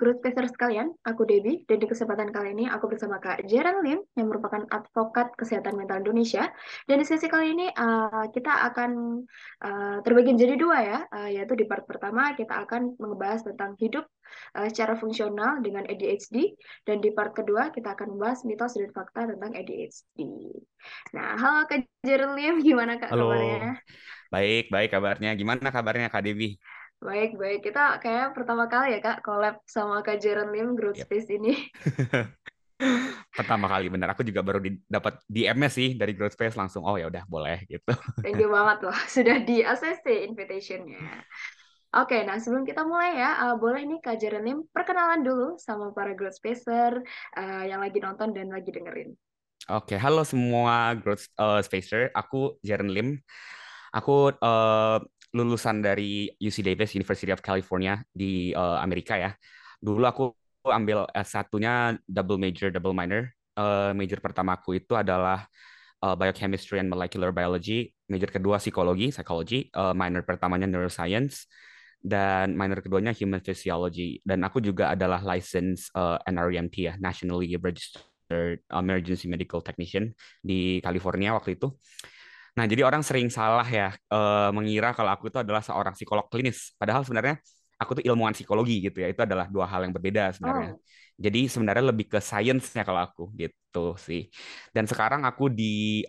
Growth Spacer sekalian, aku Debbie, dan di kesempatan kali ini aku bersama Kak Jerren Lim yang merupakan advokat kesehatan mental Indonesia. Dan di sesi kali ini kita akan terbagi menjadi dua ya, yaitu di part pertama kita akan membahas tentang hidup secara fungsional dengan ADHD, dan di part kedua kita akan membahas mitos dan fakta tentang ADHD. Nah, halo Kak Jerren Lim, gimana Kak halo. Kabarnya? Baik kabarnya. Gimana kabarnya Kak Debbie? Baik. Kita kayak pertama kali ya, Kak, collab sama Kak Jerren Lim Growth Space ini. Pertama kali, bener. Aku juga baru dapat DM-nya sih dari Growth Space langsung, oh ya udah boleh gitu. Thank you banget loh, sudah di ACC invitation-nya. Oke, nah sebelum kita mulai ya, boleh nih Kak Jerren Lim perkenalan dulu sama para Growth Spacer yang lagi nonton dan lagi dengerin. Oke, halo semua Growth Spacer. Aku Jerren Lim. Aku lulusan dari UC Davis, University of California di Amerika ya. Dulu aku ambil S1-nya double major, double minor. Major pertama aku itu adalah Biochemistry and Molecular Biology. Major kedua Psychology. Minor pertamanya Neuroscience. Dan minor keduanya Human Physiology. Dan aku juga adalah licensed NREMT ya, Nationally Registered Emergency Medical Technician di California waktu itu. Nah, jadi orang sering salah ya mengira kalau aku itu adalah seorang psikolog klinis. Padahal sebenarnya aku tuh ilmuwan psikologi gitu ya. Itu adalah dua hal yang berbeda sebenarnya. Oh. Jadi sebenarnya lebih ke science-nya kalau aku gitu sih. Dan sekarang aku di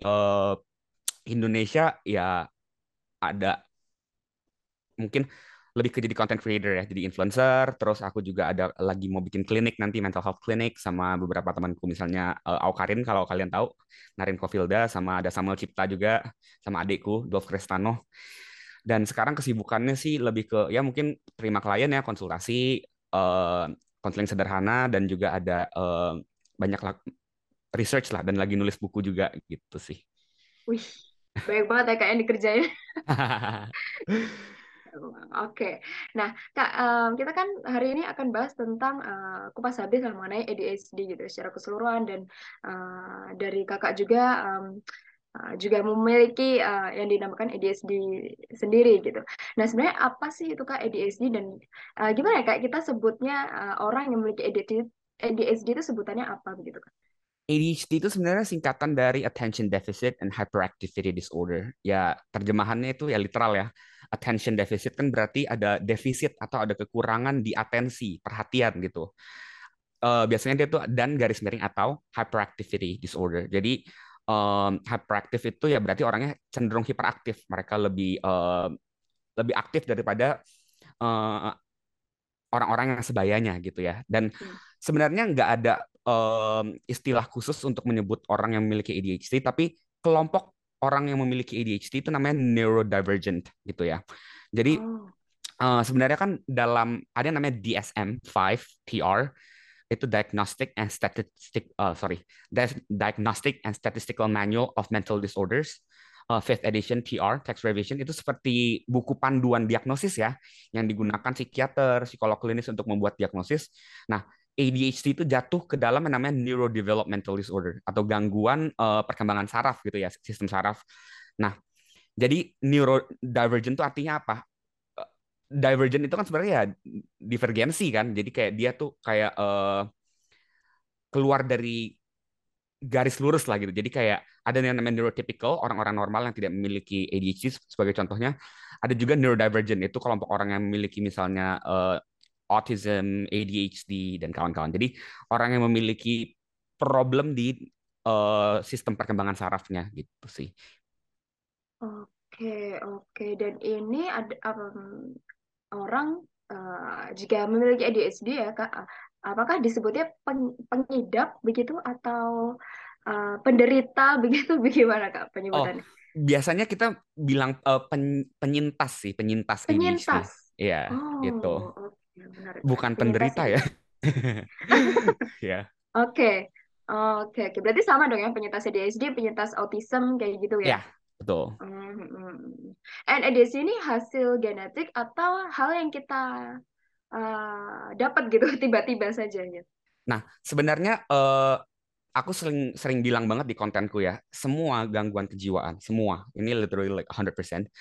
Indonesia ya ada mungkin lebih ke jadi content creator ya. Jadi influencer. Terus aku juga ada lagi mau bikin klinik nanti, mental health clinic sama beberapa temanku. Misalnya Awkarin kalau kalian tahu. Narin Kofilda, sama ada Samuel Cipta juga. Sama adikku, Dolph Kristiano. Dan sekarang kesibukannya sih lebih ke, ya mungkin terima klien ya, konsultasi, konseling sederhana. Dan juga ada banyak research lah. Dan lagi nulis buku juga gitu sih. Wih, banyak banget ya Kak yang dikerjain. Oke, nah Kak, kita kan hari ini akan bahas tentang kupas habis mengenai ADHD gitu secara keseluruhan, dan dari kakak juga memiliki yang dinamakan ADHD sendiri gitu. Nah sebenarnya apa sih itu Kak ADHD, dan gimana ya Kak kita sebutnya orang yang memiliki ADHD itu sebutannya apa begitu Kak? ADHD itu sebenarnya singkatan dari Attention Deficit and Hyperactivity Disorder. Ya, terjemahannya itu ya literal ya. Attention Deficit kan berarti ada defisit atau ada kekurangan di atensi, perhatian gitu. Biasanya dia tuh dan garis miring atau Hyperactivity Disorder. Jadi hyperactive itu ya berarti orangnya cenderung hiperaktif. Mereka lebih aktif daripada orang-orang yang sebayanya gitu ya. Dan sebenarnya nggak ada istilah khusus untuk menyebut orang yang memiliki ADHD, tapi kelompok orang yang memiliki ADHD itu namanya neurodivergent gitu ya. Jadi sebenarnya kan dalam ada yang namanya DSM-5 TR itu Diagnostic and Statistical Manual of Mental Disorders, 5th edition TR text revision, itu seperti buku panduan diagnosis ya yang digunakan psikiater, psikolog klinis untuk membuat diagnosis. Nah, ADHD itu jatuh ke dalam yang namanya neurodevelopmental disorder atau gangguan perkembangan saraf gitu ya, sistem saraf. Nah, jadi neurodivergent itu artinya apa? Divergent itu kan sebenarnya ya divergensi kan. Jadi kayak dia tuh kayak keluar dari garis lurus lah gitu. Jadi kayak ada yang namanya neurotypical, orang-orang normal yang tidak memiliki ADHD sebagai contohnya. Ada juga neurodivergent, itu kelompok orang yang memiliki misalnya Autism, ADHD, dan kawan-kawan. Jadi orang yang memiliki problem di sistem perkembangan sarafnya gitu sih. Oke. Dan ini ada orang jika memiliki ADHD ya Kak, apakah disebutnya pengidap begitu atau penderita begitu? Bagaimana Kak penyebutannya? Biasanya kita bilang penyintas ADHD. Penyintas. Iya, gitu. Benar. Bukan penderita ya. Oke. Berarti sama dong ya, penyintas ADHD, penyintas autism kayak gitu ya. Ya, betul. And ADHD ini hasil genetik atau hal yang kita dapat gitu tiba-tiba saja gitu. Nah, sebenarnya aku sering bilang banget di kontenku ya, semua gangguan kejiwaan, semua. Ini literally like 100%.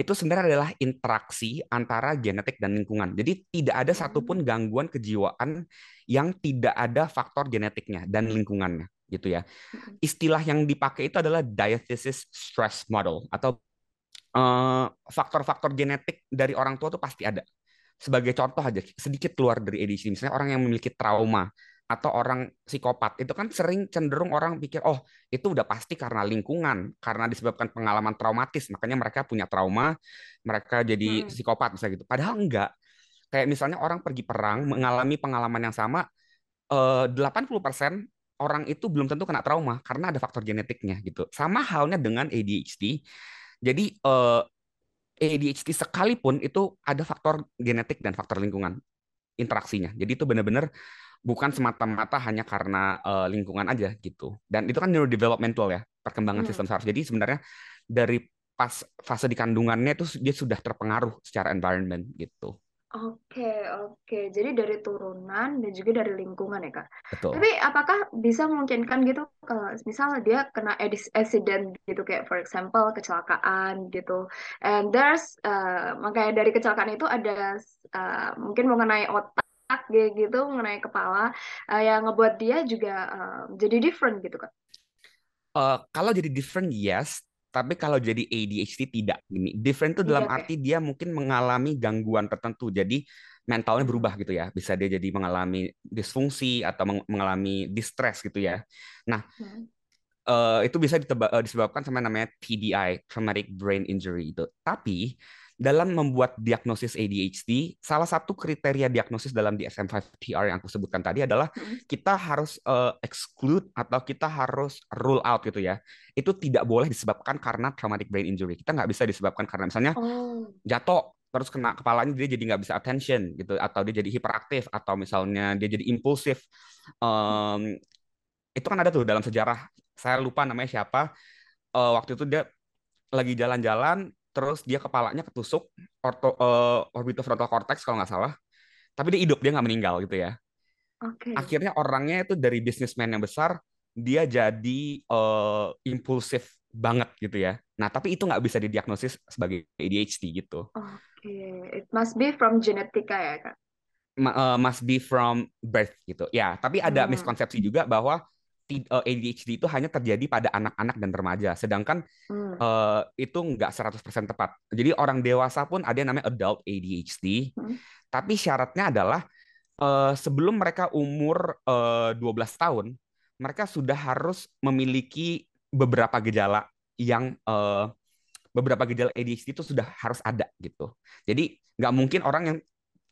itu sebenarnya adalah interaksi antara genetik dan lingkungan. Jadi tidak ada satupun gangguan kejiwaan yang tidak ada faktor genetiknya dan lingkungannya, gitu ya. Istilah yang dipakai itu adalah diathesis stress model, atau faktor-faktor genetik dari orang tua itu pasti ada. Sebagai contoh aja, sedikit keluar dari ADHD, misalnya orang yang memiliki trauma atau orang psikopat, itu kan sering cenderung orang pikir, oh itu udah pasti karena lingkungan, karena disebabkan pengalaman traumatis, makanya mereka punya trauma, mereka jadi psikopat, misalnya gitu. Padahal enggak. Kayak misalnya orang pergi perang, mengalami pengalaman yang sama, 80% orang itu belum tentu kena trauma, karena ada faktor genetiknya, gitu. Sama halnya dengan ADHD, jadi ADHD sekalipun itu ada faktor genetik dan faktor lingkungan, interaksinya. Jadi itu benar-benar bukan semata-mata hanya karena lingkungan aja gitu. Dan itu kan neurodevelopmental ya, perkembangan sistem saraf. Jadi sebenarnya dari pas fase di kandungannya itu dia sudah terpengaruh secara environment gitu. Oke. Jadi dari turunan dan juga dari lingkungan ya, Kak. Betul. Tapi apakah bisa memungkinkan gitu, misal dia kena accident gitu, kayak for example kecelakaan gitu. And there's, makanya dari kecelakaan itu ada mungkin mengenai otak, gitu, mengenai kepala yang ngebuat dia juga jadi different gitu kan? Kalau jadi different yes, tapi kalau jadi ADHD tidak. Gini, different itu dalam arti dia mungkin mengalami gangguan tertentu, jadi mentalnya berubah gitu ya. Bisa dia jadi mengalami disfungsi atau mengalami distress gitu ya. Nah, itu bisa disebabkan sama namanya TBI, Traumatic Brain Injury itu. Tapi dalam membuat diagnosis ADHD, salah satu kriteria diagnosis dalam DSM-5 TR yang aku sebutkan tadi adalah kita harus exclude atau kita harus rule out gitu ya. Itu tidak boleh disebabkan karena traumatic brain injury. Kita nggak bisa disebabkan karena misalnya jatuh, terus kena kepalanya dia jadi nggak bisa attention gitu, atau dia jadi hiperaktif, atau misalnya dia jadi impulsif. Itu kan ada tuh dalam sejarah, saya lupa namanya siapa, waktu itu dia lagi jalan-jalan, terus dia kepalanya ketusuk, orbital frontal cortex kalau nggak salah. Tapi dia hidup, dia nggak meninggal gitu ya. Akhirnya orangnya itu dari bisnismen yang besar, dia jadi impulsif banget gitu ya. Nah tapi itu nggak bisa didiagnosis sebagai ADHD gitu. It must be from genetika ya Kak? Must be from birth gitu. Ya tapi ada miskonsepsi juga bahwa ADHD itu hanya terjadi pada anak-anak dan remaja, sedangkan itu nggak 100% tepat. Jadi orang dewasa pun ada yang namanya adult ADHD, tapi syaratnya adalah sebelum mereka umur 12 tahun, mereka sudah harus memiliki beberapa gejala yang beberapa gejala ADHD itu sudah harus ada gitu. Jadi nggak mungkin orang yang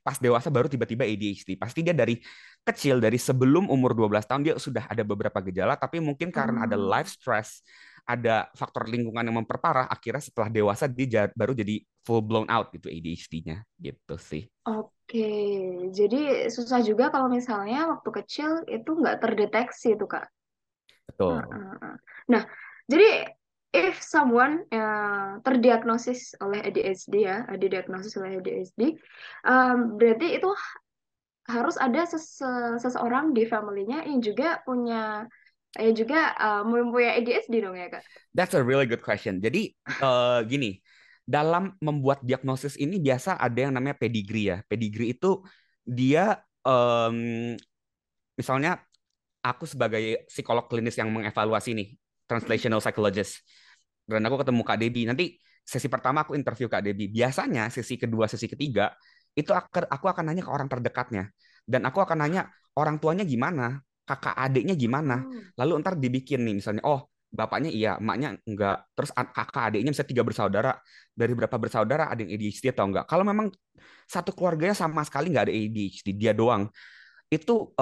pas dewasa baru tiba-tiba ADHD. Pasti dia dari kecil, dari sebelum umur 12 tahun, dia sudah ada beberapa gejala, tapi mungkin karena ada life stress, ada faktor lingkungan yang memperparah, akhirnya setelah dewasa dia baru jadi full blown out gitu ADHD-nya. Gitu sih. Jadi susah juga kalau misalnya waktu kecil itu nggak terdeteksi itu, Kak. Betul. Nah, jadi if someone terdiagnosis oleh ADHD ya, berarti itu harus ada seseorang di family-nya yang juga punya, yang juga mempunyai ADHD dong ya Kak? That's a really good question. Jadi gini, dalam membuat diagnosis ini biasa ada yang namanya pedigree ya. Pedigree itu dia misalnya aku sebagai psikolog klinis yang mengevaluasi nih, translational psychologist. Dan aku ketemu Kak Debbie. Nanti sesi pertama aku interview Kak Debbie. Biasanya sesi kedua, sesi ketiga, itu aku akan nanya ke orang terdekatnya. Dan aku akan nanya orang tuanya gimana, kakak adiknya gimana. Lalu ntar dibikin nih misalnya, oh bapaknya iya, emaknya enggak. Terus kakak adiknya misalnya 3 bersaudara. Dari berapa bersaudara ada yang ADHD atau enggak. Kalau memang satu keluarganya sama sekali enggak ada ADHD, dia doang. Itu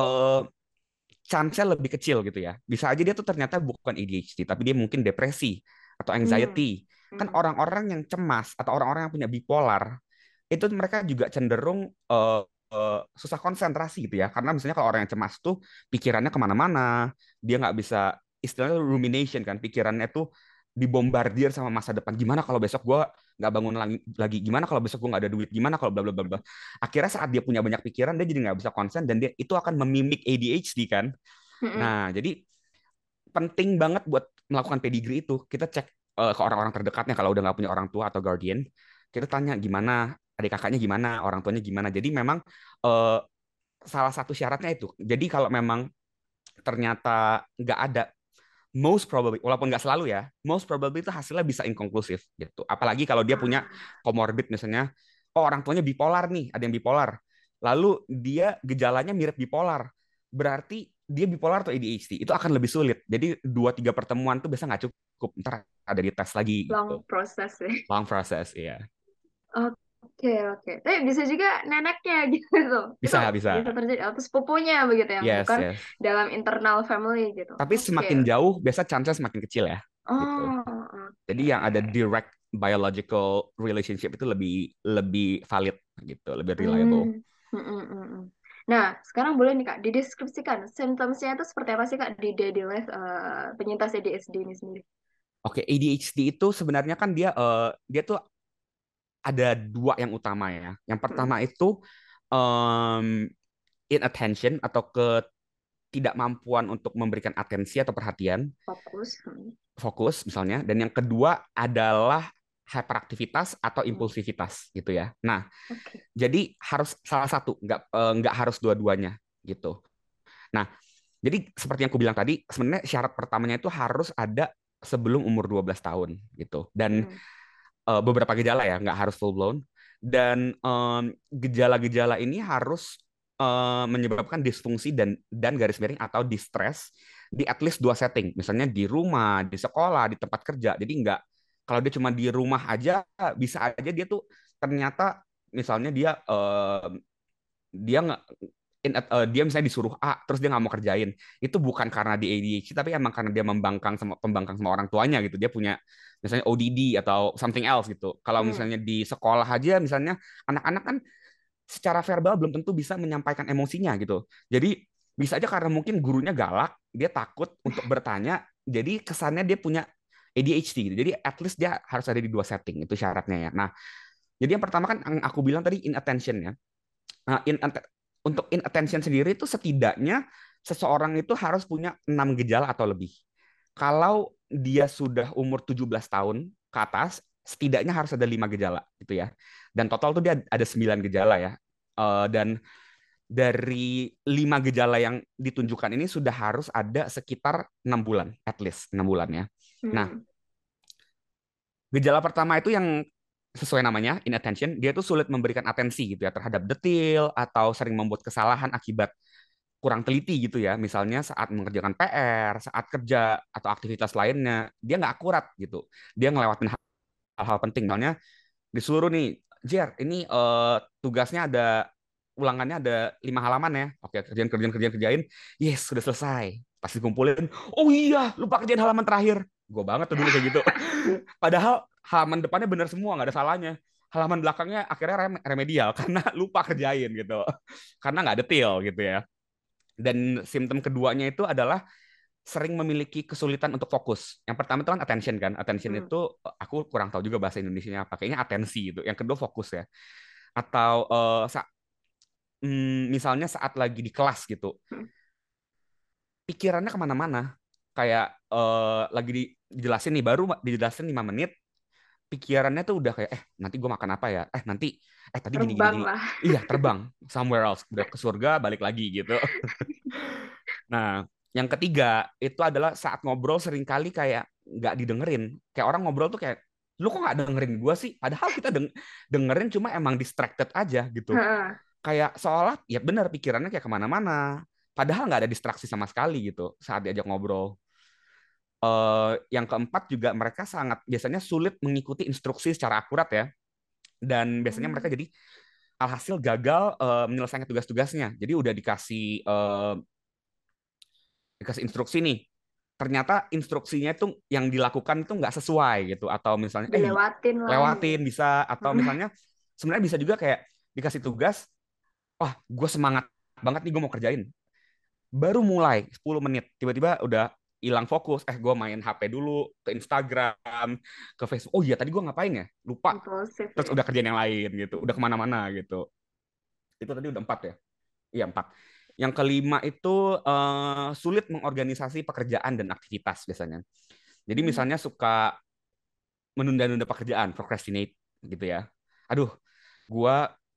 chance-nya lebih kecil gitu ya. Bisa aja dia tuh ternyata bukan ADHD, tapi dia mungkin depresi atau anxiety. Kan orang-orang yang cemas atau orang-orang yang punya bipolar, itu mereka juga cenderung susah konsentrasi gitu ya. Karena misalnya kalau orang yang cemas tuh pikirannya kemana-mana, dia nggak bisa, istilahnya rumination kan, pikirannya tuh dibombardir sama masa depan. Gimana kalau besok gue nggak bangun lagi? Gimana kalau besok gue nggak ada duit? Gimana kalau bla bla bla bla. Akhirnya saat dia punya banyak pikiran, dia jadi nggak bisa konsen dan dia itu akan memimik ADHD kan. Nah, jadi penting banget buat melakukan pedigree itu. Kita cek ke orang-orang terdekatnya kalau udah nggak punya orang tua atau guardian. kita tanya gimana, adik kakaknya gimana, orang tuanya gimana. Jadi memang salah satu syaratnya itu. Jadi kalau memang ternyata nggak ada, most probably, walaupun nggak selalu ya, most probably itu hasilnya bisa inkonklusif gitu. Apalagi kalau dia punya comorbid misalnya, oh orang tuanya bipolar nih, ada yang bipolar. Lalu dia gejalanya mirip bipolar. Berarti dia bipolar atau ADHD, itu akan lebih sulit. Jadi 2-3 pertemuan tuh biasa nggak cukup. Ntar ada di tes lagi. Long gitu. Process ya. Long process, iya. Oke. Tapi bisa juga neneknya gitu. Bisa. Bisa terjadi, atau sepupunya begitu ya. Yes, bukan yes. Dalam internal family gitu. Tapi semakin jauh, biasa chance-nya semakin kecil ya. Gitu. Jadi yang ada direct biological relationship itu lebih valid gitu, lebih reliable. Nah, sekarang boleh nih Kak dideskripsikan symptoms-nya itu seperti apa sih Kak di daily life penyintas ADHD ini sendiri? Oke, ADHD itu sebenarnya kan dia tuh ada dua yang utama ya. Yang pertama itu inattention atau ketidakmampuan untuk memberikan atensi atau perhatian. Fokus misalnya. Dan yang kedua adalah hyperactivitas atau impulsivitas gitu ya. Nah, jadi harus salah satu, nggak harus dua-duanya gitu. Nah, jadi seperti yang aku bilang tadi, sebenarnya syarat pertamanya itu harus ada sebelum umur 12 tahun gitu. Dan beberapa gejala ya, nggak harus full blown. Dan gejala-gejala ini harus menyebabkan disfungsi dan garis miring atau distress di at least 2 setting. Misalnya di rumah, di sekolah, di tempat kerja. Jadi nggak, kalau dia cuma di rumah aja, bisa aja dia tuh ternyata misalnya dia misalnya disuruh A, terus dia nggak mau kerjain. Itu bukan karena di ADHD, tapi emang karena dia pembangkang sama orang tuanya gitu. Dia punya misalnya ODD atau something else gitu. Kalau misalnya di sekolah aja, misalnya anak-anak kan secara verbal belum tentu bisa menyampaikan emosinya gitu. Jadi bisa aja karena mungkin gurunya galak, dia takut untuk bertanya. Jadi kesannya dia punya ADHD gitu. Jadi at least dia harus ada di 2 setting, itu syaratnya ya. Nah, jadi yang pertama kan yang aku bilang tadi inattention ya. Nah, untuk inattention sendiri itu setidaknya seseorang itu harus punya 6 gejala atau lebih. Kalau dia sudah umur 17 tahun ke atas, setidaknya harus ada 5 gejala gitu ya. Dan total tuh dia ada 9 gejala ya. Dan dari 5 gejala yang ditunjukkan ini sudah harus ada sekitar 6 bulan, at least 6 bulan ya. Nah, gejala pertama itu yang sesuai namanya, inattention, dia tuh sulit memberikan atensi gitu ya terhadap detail atau sering membuat kesalahan akibat kurang teliti gitu ya. Misalnya saat mengerjakan PR, saat kerja atau aktivitas lainnya, dia nggak akurat gitu. Dia ngelewatin hal-hal penting. Misalnya disuruh nih, Jer, ini tugasnya ada ulangannya ada 5 halaman ya. Oke, kerjain. Yes, sudah selesai. Pasti kumpulin. Oh iya, lupa kerjain halaman terakhir. Gue banget tuh dulu kayak gitu. Padahal halaman depannya benar semua, nggak ada salahnya. Halaman belakangnya akhirnya remedial karena lupa kerjain gitu. Karena nggak detail gitu ya. Dan simptom keduanya itu adalah sering memiliki kesulitan untuk fokus. Yang pertama itu kan attention kan. Attention itu aku kurang tahu juga bahasa Indonesianya apa. Kayaknya atensi gitu. Yang kedua fokus ya. Atau misalnya saat lagi di kelas gitu. Pikirannya kemana-mana. Kayak lagi dijelasin nih, baru dijelasin 5 menit, pikirannya tuh udah kayak, nanti gue makan apa ya? Tadi gini. Iya, terbang. Somewhere else. Udah ke surga, balik lagi gitu. Nah, yang ketiga, itu adalah saat ngobrol seringkali kayak nggak didengerin. Kayak orang ngobrol tuh kayak, lu kok nggak dengerin gue sih? Padahal kita dengerin cuma emang distracted aja gitu. Kayak seolah, ya bener, pikirannya kayak kemana-mana. Padahal nggak ada distraksi sama sekali gitu saat diajak ngobrol. Yang keempat juga mereka sangat biasanya sulit mengikuti instruksi secara akurat ya. Dan biasanya mereka jadi alhasil gagal menyelesaikan tugas-tugasnya. Jadi udah dikasih instruksi nih. Ternyata instruksinya itu yang dilakukan itu nggak sesuai gitu. Atau misalnya lewatin bisa. Atau misalnya sebenarnya bisa juga kayak dikasih tugas. Wah, gue semangat banget nih gue mau kerjain. Baru mulai 10 menit. Tiba-tiba udah hilang fokus, gue main HP dulu, ke Instagram, ke Facebook, oh iya tadi gue ngapain ya, lupa, impulsif, terus udah kerjaan yang lain gitu, udah kemana-mana gitu. Itu tadi udah 4 ya? Iya 4. Yang kelima itu sulit mengorganisasi pekerjaan dan aktivitas biasanya. Jadi misalnya suka menunda-nunda pekerjaan, procrastinate gitu ya. aduh, gue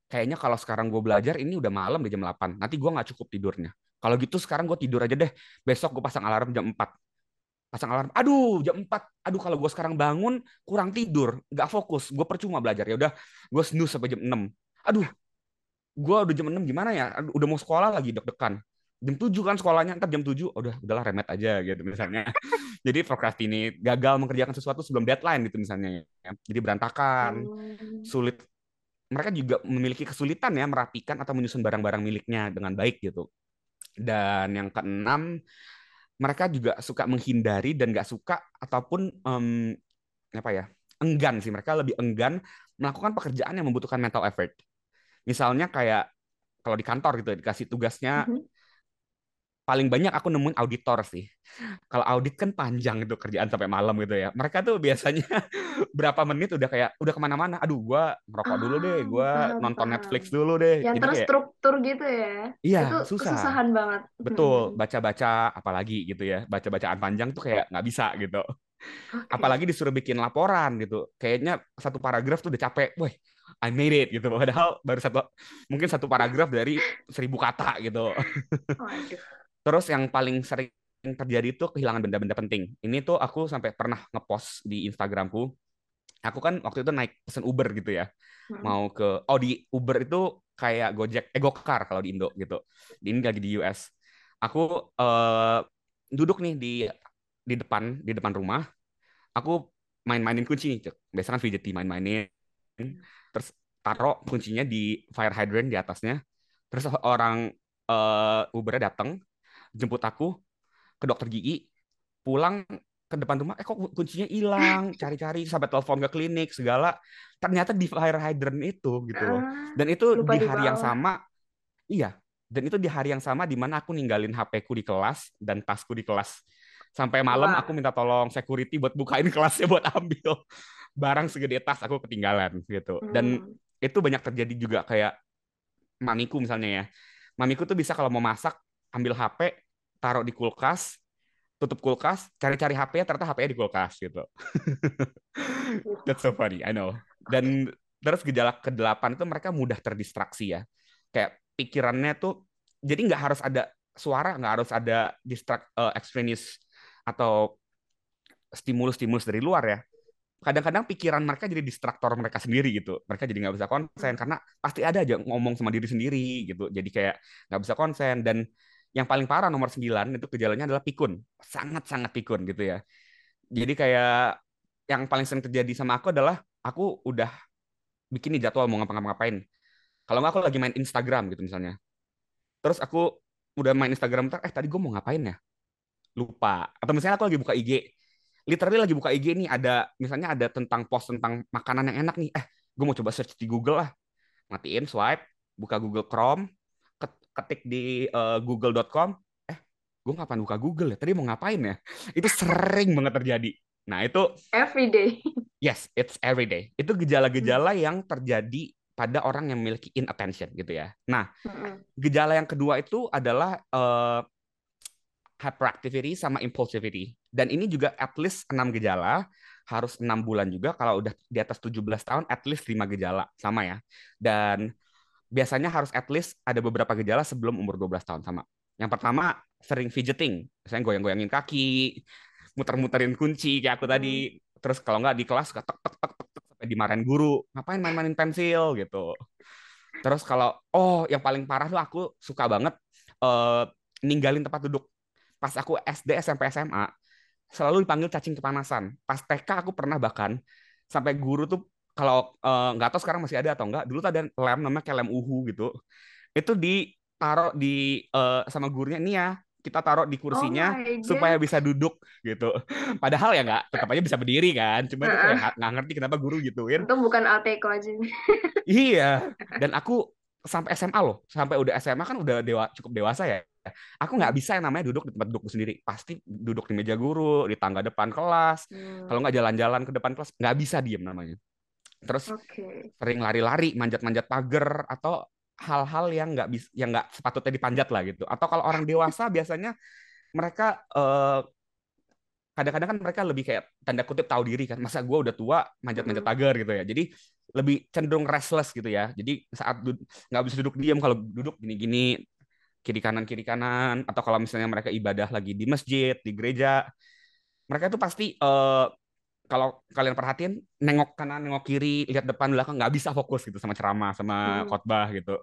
kayaknya kalau sekarang gue belajar ini udah malam deh jam 8, nanti gue nggak cukup tidurnya. Kalau gitu sekarang gue tidur aja deh, besok gue pasang alarm jam 4. Pasang alarm, aduh jam 4, aduh kalau gue sekarang bangun kurang tidur, nggak fokus, gue percuma belajar. Ya udah, gue snooze sampai jam 6. Aduh, gue udah jam 6 gimana ya, udah mau sekolah lagi deg-degan. Jam 7 kan sekolahnya, ntar jam 7, udahlah remet aja gitu misalnya. Jadi procrastinate, gagal mengerjakan sesuatu sebelum deadline gitu misalnya. Jadi berantakan, sulit. Mereka juga memiliki kesulitan ya merapikan atau menyusun barang-barang miliknya dengan baik gitu. Dan yang keenam, mereka juga suka menghindari dan nggak suka ataupun enggan sih. Mereka lebih enggan melakukan pekerjaan yang membutuhkan mental effort. Misalnya kayak kalau di kantor gitu dikasih tugasnya. Paling banyak aku nemuin auditor sih. Kalau audit kan panjang itu kerjaan sampai malam gitu ya. Mereka tuh biasanya berapa menit udah kayak udah kemana-mana. Aduh, gue merokok dulu deh, gue nonton Netflix dulu deh. Yang terstruktur gitu ya. Iya, itu susah. Kesusahan banget. Betul, baca-baca apalagi gitu ya. Baca-bacaan panjang tuh kayak nggak bisa gitu. Okay. Apalagi disuruh bikin laporan gitu. Kayaknya satu paragraf tuh udah capek. Woi, I made it gitu. Padahal baru mungkin satu paragraf dari 1000 kata gitu. Waduh. Terus yang paling sering terjadi itu kehilangan benda-benda penting. Ini tuh aku sampai pernah ngepost di Instagramku. Aku kan waktu itu naik pesan Uber gitu ya. Mau ke di Uber itu kayak Gokar kalau di Indo gitu. Ini lagi di US. Aku duduk nih di depan rumah. Aku main-mainin kunci nih. Biasanya kan fidgety main-mainin. Terus taruh kuncinya di fire hydrant di atasnya. Terus orang Ubernya datang, jemput aku ke dokter gigi, pulang ke depan rumah, kok kuncinya hilang, cari-cari sampai telepon ke klinik segala, ternyata di fire hydrant itu gitu loh. Dan itu di hari yang sama, di mana aku ninggalin HP-ku di kelas dan tasku di kelas. Sampai malam aku minta tolong security buat bukain kelasnya buat ambil barang segede tas, aku ketinggalan gitu. Dan itu banyak terjadi juga kayak mamiku misalnya ya. Mamiku tuh bisa kalau mau masak ambil HP, taruh di kulkas, tutup kulkas, cari-cari HP-nya, ternyata HP-nya di kulkas gitu. That's so funny, I know. Dan terus gejala ke-8 itu mereka mudah terdistraksi ya. Kayak pikirannya tuh, jadi nggak harus ada suara, nggak harus ada extraneous atau stimulus-stimulus dari luar ya. Kadang-kadang pikiran mereka jadi distraktor mereka sendiri gitu. Mereka jadi nggak bisa konsen, karena pasti ada aja ngomong sama diri sendiri gitu. Jadi kayak nggak bisa konsen. Dan yang paling parah nomor 9 itu gejalanya adalah pikun. Sangat-sangat pikun gitu ya. Jadi kayak yang paling sering terjadi sama aku adalah aku udah bikin nih jadwal mau ngapa-ngapain. Kalau nggak aku lagi main Instagram gitu misalnya. Terus aku udah main Instagram, tadi gue mau ngapain ya? Lupa. Atau misalnya aku lagi buka IG. Literally lagi buka IG nih ada tentang post tentang makanan yang enak nih. Gue mau coba search di Google lah. Matiin, swipe, buka Google Chrome, ketik di google.com, gue ngapain buka Google ya? Tadi mau ngapain ya? Itu sering banget terjadi. Nah itu everyday. Yes, it's everyday. Itu gejala-gejala yang terjadi pada orang yang memiliki inattention gitu ya. Nah, gejala yang kedua itu adalah hyperactivity sama impulsivity. Dan ini juga at least 6 gejala, harus 6 bulan juga. Kalau udah di atas 17 tahun, at least 5 gejala. Sama ya. Dan biasanya harus at least ada beberapa gejala sebelum umur 12 tahun sama. Yang pertama, sering fidgeting. Misalnya goyang-goyangin kaki, muter-muterin kunci kayak aku tadi. Terus kalau nggak di kelas, suka tek-tek-tek sampai dimarahin guru. Ngapain main-mainin pensil gitu. Terus kalau, yang paling parah tuh aku suka banget ninggalin tempat duduk. Pas aku SD, SMP, SMA, selalu dipanggil cacing kepanasan. Pas TK aku pernah bahkan, sampai guru tuh, kalau nggak tahu sekarang masih ada atau nggak, dulu tuh ada lem namanya kayak lem uhu gitu. Itu ditaruh di sama gurunya, nih ya kita taruh di kursinya supaya bisa duduk gitu. Padahal ya nggak, tetap aja bisa berdiri kan. Cuma itu kayak nggak ngerti kenapa guru gituin. Itu bukan Alteko aja. Iya. Dan aku sampai SMA loh, sampai udah SMA kan udah cukup dewasa ya. Aku nggak bisa yang namanya duduk di tempat dudukku sendiri. Pasti duduk di meja guru, di tangga depan kelas. Kalau nggak jalan-jalan ke depan kelas, nggak bisa diem namanya. Terus sering lari-lari, manjat-manjat pagar atau hal-hal yang nggak sepatutnya dipanjat lah gitu. Atau kalau orang dewasa biasanya mereka kadang-kadang kan mereka lebih kayak tanda kutip tahu diri kan, masa gue udah tua manjat-manjat pagar gitu ya, jadi lebih cenderung restless gitu ya. Jadi saat nggak bisa duduk diam, kalau duduk gini-gini kiri kanan, atau kalau misalnya mereka ibadah lagi di masjid, di gereja, mereka tuh pasti kalau kalian perhatiin nengok kanan, nengok kiri, lihat depan belakang, nggak bisa fokus gitu sama ceramah, sama khotbah gitu.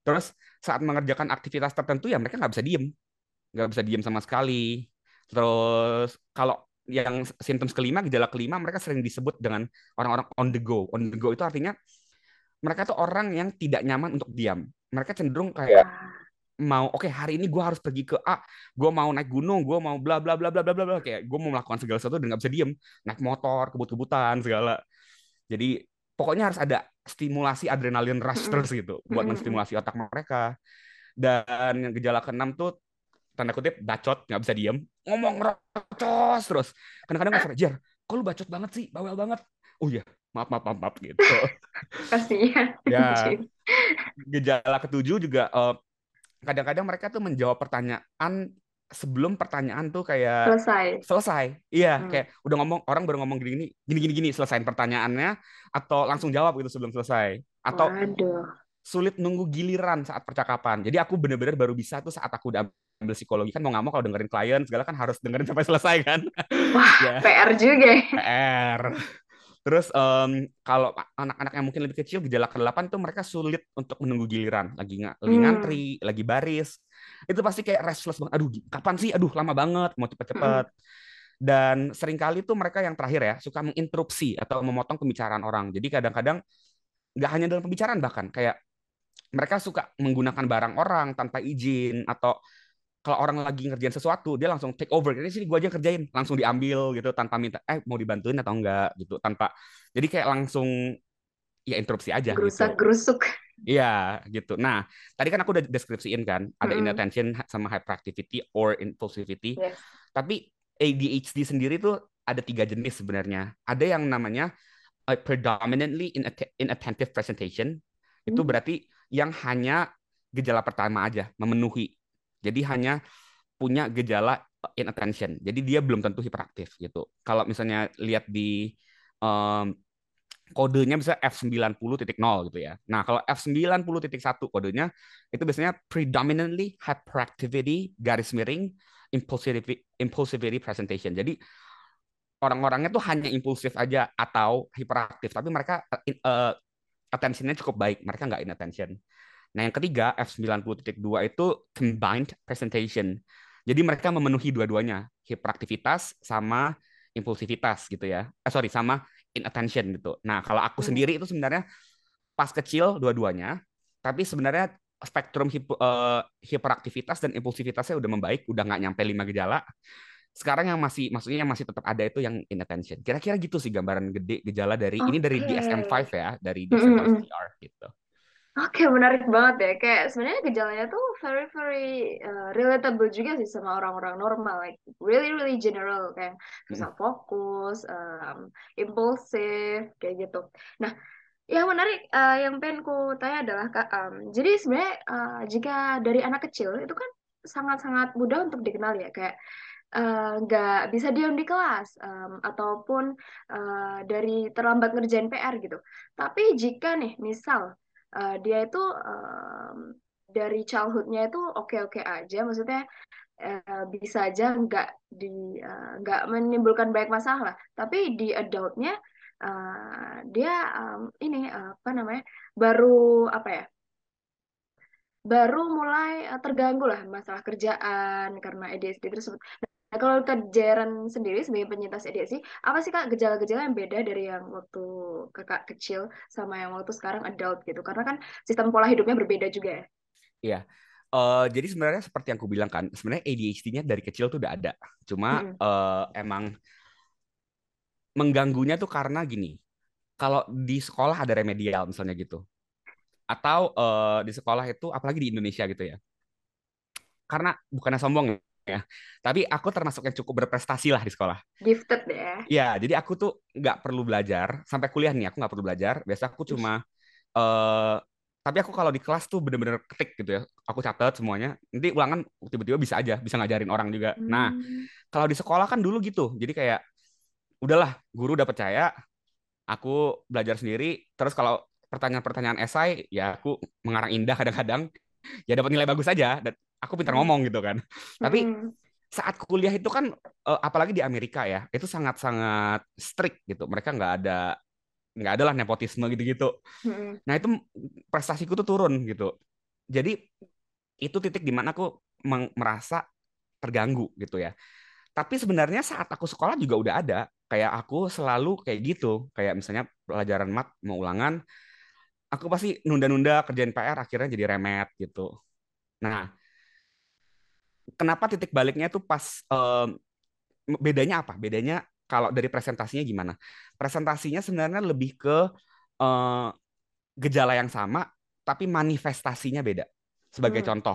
Terus saat mengerjakan aktivitas tertentu ya mereka nggak bisa diem sama sekali. Terus kalau yang simptom kelima, gejala kelima, mereka sering disebut dengan orang-orang on the go. On the go itu artinya mereka tuh orang yang tidak nyaman untuk diam. Mereka cenderung kayak mau, oke, hari ini gue harus pergi ke A, gue mau naik gunung, gue mau bla bla bla bla bla bla, kayak gue mau melakukan segala sesuatu dan nggak bisa diem, naik motor, kebut-kebutan segala. Jadi pokoknya harus ada stimulasi adrenalin rush terus gitu buat menstimulasi otak mereka. Dan gejala keenam tuh tanda kutip bacot, nggak bisa diem, ngomong rocos terus. Kadang-kadang nggak sadar, Jer, kok lu bacot banget sih, bawel banget. Oh iya, maaf gitu. Pastinya. Ya. Gejala ketujuh juga kadang-kadang mereka tuh menjawab pertanyaan sebelum pertanyaan tuh kayak selesai. Iya, kayak udah ngomong, orang baru ngomong gini-gini, selesain pertanyaannya atau langsung jawab gitu sebelum selesai. Atau sulit nunggu giliran saat percakapan. Jadi aku benar-benar baru bisa tuh saat aku udah ambil psikologi, kan mau nggak mau kalau dengerin klien segala kan harus dengerin sampai selesai kan. Wah, yeah. PR juga. PR. Terus kalau anak-anak yang mungkin lebih kecil, gejala ke-8 tuh mereka sulit untuk menunggu giliran, lagi ngantri, lagi baris. Itu pasti kayak restless banget. Aduh, kapan sih? Aduh, lama banget, mau cepet-cepet. Dan seringkali tuh mereka yang terakhir ya, suka menginterupsi atau memotong pembicaraan orang. Jadi kadang-kadang nggak hanya dalam pembicaraan, bahkan kayak mereka suka menggunakan barang orang tanpa izin, atau kalau orang lagi ngerjain sesuatu, dia langsung take over. Jadi sini gue aja kerjain, langsung diambil gitu tanpa minta, mau dibantuin atau enggak gitu, tanpa. Jadi kayak langsung ya interupsi aja. Gerusak-gerusuk. Iya gitu. Nah, tadi kan aku udah deskripsiin kan, ada inattention sama hyperactivity or impulsivity. Yes. Tapi ADHD sendiri tuh ada 3 jenis sebenarnya. Ada yang namanya predominantly inattentive presentation. Itu berarti yang hanya gejala pertama aja memenuhi. Jadi hanya punya gejala inattention. Jadi dia belum tentu hiperaktif gitu. Kalau misalnya lihat di kodenya bisa F90.0 gitu ya. Nah, kalau F90.1 kodenya itu biasanya predominantly hyperactivity / impulsivity presentation. Jadi orang-orangnya tuh hanya impulsif aja atau hiperaktif, tapi mereka attention-nya cukup baik, mereka nggak inattention. Nah, yang ketiga, F90.2 itu combined presentation. Jadi mereka memenuhi dua-duanya, hiperaktivitas sama impulsivitas gitu ya. Sama inattention gitu. Nah, kalau aku sendiri itu sebenarnya pas kecil dua-duanya, tapi sebenarnya spektrum hiperaktivitas dan impulsivitasnya udah membaik, udah nggak nyampe 5 gejala. Sekarang yang masih, maksudnya yang masih tetap ada itu yang inattention. Kira-kira gitu sih gambaran gede gejala dari, ini dari DSM-5 ya, dari DSM-5 TR gitu. Oke, menarik banget ya. Kayak sebenarnya gejalanya tuh very relatable juga sih sama orang-orang normal, like really general, kayak bisa fokus, impulsif, kayak gitu. Nah, yang menarik yang pengen ku tanya adalah, jadi sebenarnya jika dari anak kecil itu kan sangat-sangat mudah untuk dikenal ya, kayak nggak bisa diam di kelas ataupun dari terlambat ngerjain PR gitu. Tapi jika nih misal dia itu dari childhood-nya itu oke-oke aja, maksudnya bisa aja nggak menimbulkan banyak masalah. Tapi di adult-nya dia ini apa namanya baru apa ya? Baru mulai terganggu lah masalah kerjaan karena ADHD tersebut. Nah, kalau Kak Jerren sendiri sebagai penyintas ADHD, apa sih Kak gejala-gejala yang beda dari yang waktu kakak kecil sama yang waktu sekarang adult gitu? Karena kan sistem pola hidupnya berbeda juga ya. Iya. Jadi sebenarnya seperti yang aku bilang kan, sebenarnya ADHD-nya dari kecil tuh udah ada. Cuma emang mengganggunya tuh karena gini, kalau di sekolah ada remedial misalnya gitu. Atau di sekolah itu, apalagi di Indonesia gitu ya. Karena bukannya sombong ya, tapi aku termasuk yang cukup berprestasi lah di sekolah. Gifted ya. Iya, jadi aku tuh nggak perlu belajar. Sampai kuliah nih, aku nggak perlu belajar. Biasa aku cuma Tapi aku kalau di kelas tuh bener-bener ketik gitu ya. Aku catat semuanya. Nanti ulangan tiba-tiba bisa aja, bisa ngajarin orang juga. Nah, kalau di sekolah kan dulu gitu. Jadi kayak, udahlah, guru udah percaya, aku belajar sendiri. Terus kalau pertanyaan-pertanyaan esai, ya aku mengarang indah kadang-kadang. Ya dapat nilai bagus aja. Dan aku pintar ngomong gitu kan. Tapi saat kuliah itu kan, apalagi di Amerika ya, itu sangat-sangat strict gitu. Mereka nggak ada lah nepotisme gitu-gitu. Nah itu prestasiku tuh turun gitu. Jadi itu titik di mana aku merasa terganggu gitu ya. Tapi sebenarnya saat aku sekolah juga udah ada. Kayak aku selalu kayak gitu. Kayak misalnya pelajaran mat mau ulangan, aku pasti nunda-nunda kerjain PR, akhirnya jadi remet gitu. Nah, kenapa titik baliknya tuh pas bedanya apa? Bedanya kalau dari presentasinya gimana? Presentasinya sebenarnya lebih ke gejala yang sama, tapi manifestasinya beda. Sebagai contoh,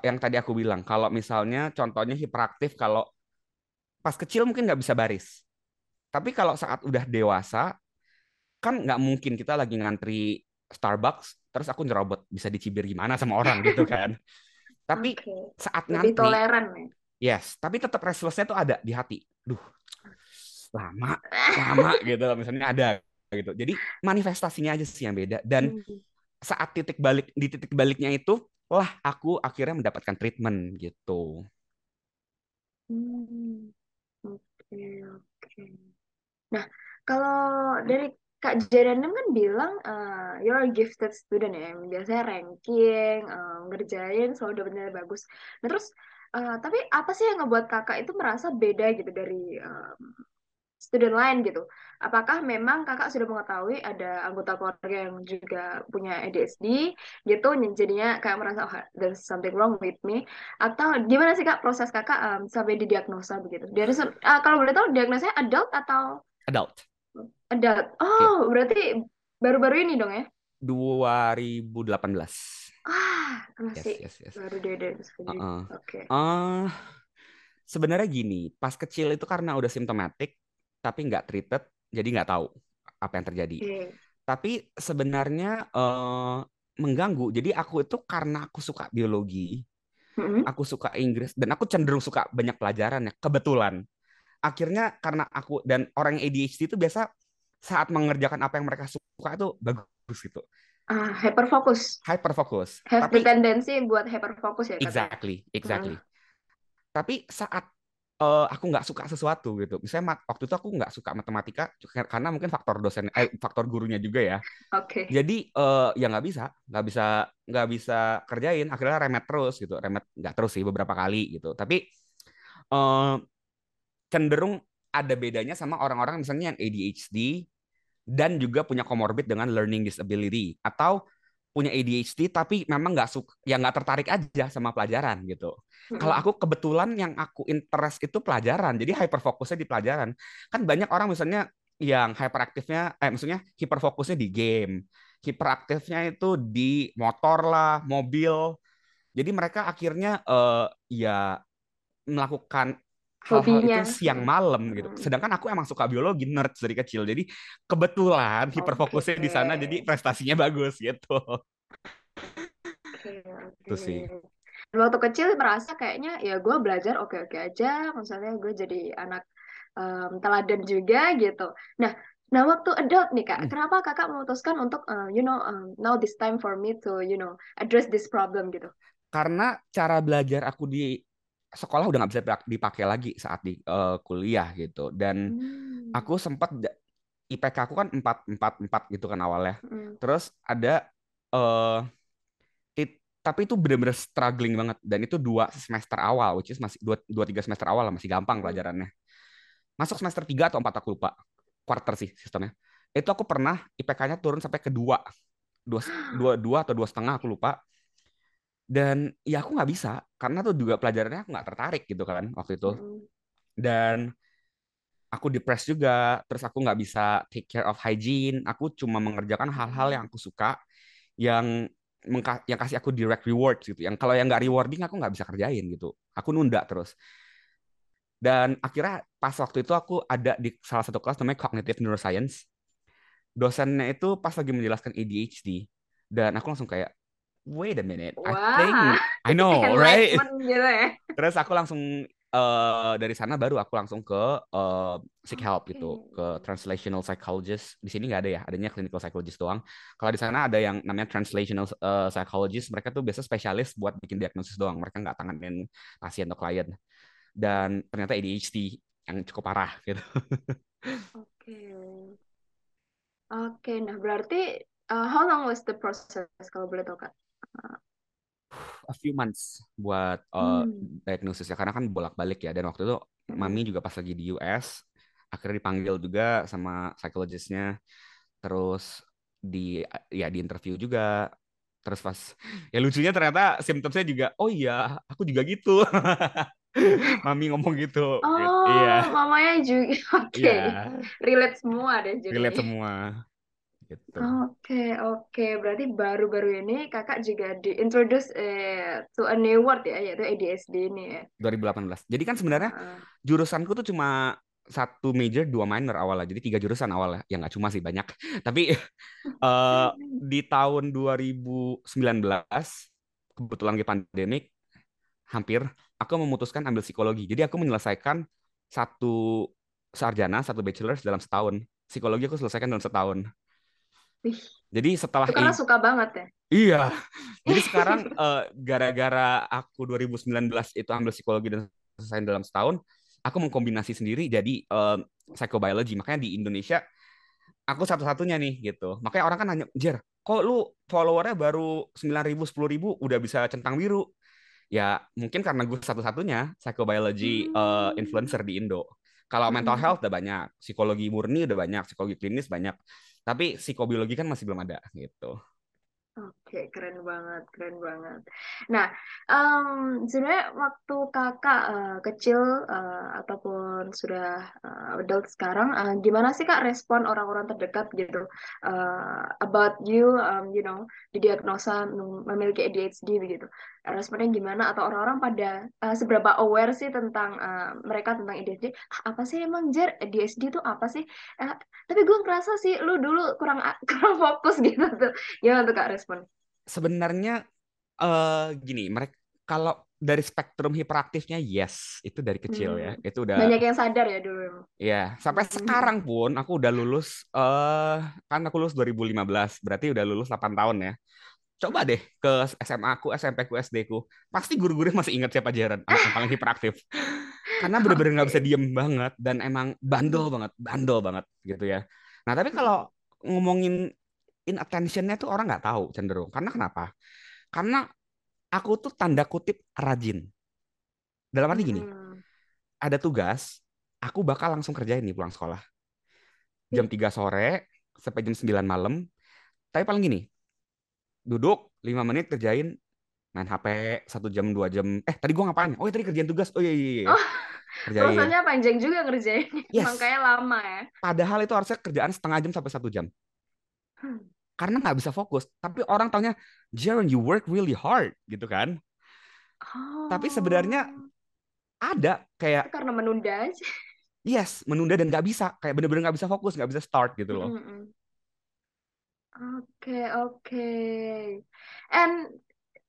yang tadi aku bilang, kalau misalnya contohnya hiperaktif, kalau pas kecil mungkin nggak bisa baris. Tapi kalau saat udah dewasa, kan nggak mungkin kita lagi ngantri Starbucks, terus aku nyerobot, bisa dicibir gimana sama orang gitu kan. Tapi saat ngantri, lebih toleran, yes, tapi tetap restlessnya tuh ada di hati. Duh, lama gitu misalnya ada gitu. Jadi manifestasinya aja sih yang beda. Dan saat titik balik, di titik baliknya itu lah aku akhirnya mendapatkan treatment gitu. Oke. Nah, kalau dari Kak Jerren kan bilang you're a gifted student ya, biasanya ranking, ngerjain selalu dapat nilai bagus. Nah, terus tapi apa sih yang ngebuat kakak itu merasa beda gitu dari student lain gitu? Apakah memang kakak sudah mengetahui ada anggota keluarga yang juga punya ADHD gitu, jadinya kayak merasa oh, there's something wrong with me? Atau gimana sih kak proses kakak sampai didiagnosa begitu? Dari kalau boleh tahu diagnosanya adult atau? Adult. Adult. Oh, okay. Berarti baru-baru ini dong ya? 2018. Ah, masih yes. Baru diagnosa. Oke. Sebenarnya gini, pas kecil itu karena udah simptomatik, tapi nggak treated, jadi nggak tahu apa yang terjadi. Tapi sebenarnya mengganggu. Jadi aku itu karena aku suka biologi, aku suka Inggris, dan aku cenderung suka banyak pelajaran ya, kebetulan. Akhirnya karena aku, dan orang yang ADHD itu biasa saat mengerjakan apa yang mereka suka itu bagus gitu. Hyperfokus. Have the tendency buat hyperfokus ya. Exactly. Tapi saat aku nggak suka sesuatu gitu. Misalnya waktu itu aku nggak suka matematika karena mungkin faktor dosen, faktor gurunya juga ya. Oke. Jadi ya nggak bisa kerjain. Akhirnya remet terus gitu. Remet nggak terus sih beberapa kali gitu. Tapi cenderung ada bedanya sama orang-orang misalnya yang ADHD dan juga punya comorbid dengan learning disability atau punya ADHD tapi memang nggak suka, ya nggak tertarik aja sama pelajaran gitu. Kalau aku kebetulan yang aku interest itu pelajaran, jadi hyperfokusnya di pelajaran. Kan banyak orang misalnya yang hyperaktifnya, maksudnya hiperfokusnya di game, hiperaktifnya itu di motor lah, mobil. Jadi mereka akhirnya ya melakukan hal-hal itu siang malam gitu. Sedangkan aku emang suka biologi, nerd dari kecil. Jadi kebetulan hiperfokusnya di sana, jadi prestasinya bagus gitu. Itu sih. Waktu kecil merasa kayaknya ya gue belajar oke-oke aja. Misalnya gue jadi anak teladan juga gitu. Nah waktu adult nih kak, kenapa kakak memutuskan untuk now this time for me to address this problem gitu? Karena cara belajar aku di sekolah udah nggak bisa dipakai lagi saat di kuliah gitu. Dan aku sempat IPK aku kan 4 gitu kan awalnya. Terus ada tapi itu benar-benar struggling banget, dan itu 2 semester awal, which is masih 2-3 semester awal lah, masih gampang pelajarannya. Masuk semester 3 atau 4 aku lupa. Quarter sih sistemnya. Itu aku pernah IPK-nya turun sampai ke 2 atau 2,5 aku lupa. Dan ya aku nggak bisa karena tuh juga pelajarannya aku nggak tertarik gitu kan waktu itu. Dan aku depressed juga, terus aku nggak bisa take care of hygiene. Aku cuma mengerjakan hal-hal yang aku suka, yang kasih aku direct reward gitu. Yang kalau yang nggak rewarding aku nggak bisa kerjain gitu. Aku nunda terus. Dan akhirnya pas waktu itu aku ada di salah satu kelas namanya Cognitive Neuroscience. Dosennya itu pas lagi menjelaskan ADHD, Dan aku langsung kayak, wait a minute, wow. I know, right? Gitu ya. Terus aku langsung dari sana baru aku langsung ke psych help gitu, ke translational psychologist. Di sini nggak ada ya, adanya clinical psychologist doang. Kalau di sana ada yang namanya translational psychologist, mereka tuh biasa spesialis buat bikin diagnosis doang. Mereka nggak tanganin pasien atau klien. Dan ternyata ADHD yang cukup parah gitu. Oke, nah berarti how long was the process kalau boleh tahu Kak? A few months buat diagnosisnya, karena kan bolak-balik ya, dan waktu itu mami juga pas lagi di US akhirnya dipanggil juga sama psikologisnya, terus di interview juga. Terus pas ya lucunya ternyata symptomsnya juga, oh iya aku juga gitu. Mami ngomong gitu. Oh, iya. Mamanya juga. Oke. Okay. Yeah. Relate semua deh jadi. Relate semua. Gitu. Oke. Berarti baru-baru ini Kakak juga di-introduce to a new word ya, yaitu ADHD ini ya. 2018. Jadi kan sebenarnya jurusanku tuh cuma 1 major 2 minor awalnya. Jadi 3 jurusan awalnya. Ya nggak cuma sih, banyak. Tapi di tahun 2019 kebetulan lagi pandemik hampir, aku memutuskan ambil psikologi. Jadi aku menyelesaikan 1 sarjana, 1 bachelor dalam setahun. Psikologi aku selesaikan dalam setahun. Jadi setelah itu karena suka banget ya? Iya. Jadi sekarang gara-gara aku 2019 itu ambil psikologi dan selesai dalam setahun, aku mengkombinasi sendiri jadi psychobiology. Makanya di Indonesia aku satu-satunya nih gitu. Makanya orang kan nanya, Jer, kok lu followernya baru 9.000, 10.000 udah bisa centang biru? Ya mungkin karena gue satu-satunya psychobiology influencer di Indo. Kalau mental health udah banyak, psikologi murni udah banyak, psikologi klinis banyak. Tapi psikobiologi kan masih belum ada gitu. Oke, keren banget. Nah, sebenarnya waktu kakak kecil ataupun sudah adult sekarang, gimana sih kak respon orang-orang terdekat gitu about you, you know, didiagnosa memiliki ADHD begitu? Responnya gimana? Atau orang-orang pada seberapa aware sih tentang mereka tentang ADHD? Apa sih emang Jer? ADHD itu apa sih? Tapi gue ngerasa sih lu dulu kurang fokus gitu tuh. Gimana tuh kak? Sebenarnya gini, mereka kalau dari spektrum hiperaktifnya yes, itu dari kecil ya. Itu udah banyak yang sadar ya dulu. Iya, sampai sekarang pun aku udah lulus kan aku lulus 2015, berarti udah lulus 8 tahun ya. Coba deh ke SMA aku, SMP ku, SD ku. Pasti guru-guru masih ingat siapa Jerren, anak yang paling hiperaktif. Karena bener-bener enggak bisa diem banget dan emang bandel banget gitu ya. Nah, tapi kalau ngomongin inattention-nya tuh orang nggak tahu cenderung. Karena kenapa? Karena aku tuh tanda kutip rajin. Dalam arti gini, ada tugas, aku bakal langsung kerjain nih pulang sekolah. Jam 3 sore sampai jam 9 malam. Tapi paling gini, duduk 5 menit kerjain, main HP 1 jam, 2 jam. Tadi gue ngapain? Oh ya tadi kerjain tugas. Oh iya. Oh. Kerjain. Prosesnya panjang juga ngerjain. Yes. Makanya lama ya. Padahal itu harusnya kerjaan setengah jam sampai 1 jam. Karena nggak bisa fokus, tapi orang taunya Jerren you work really hard gitu kan. Tapi sebenarnya ada kayak itu karena menunda aja. Yes, menunda dan nggak bisa, kayak bener-bener nggak bisa fokus, nggak bisa start gitu loh. Okay. And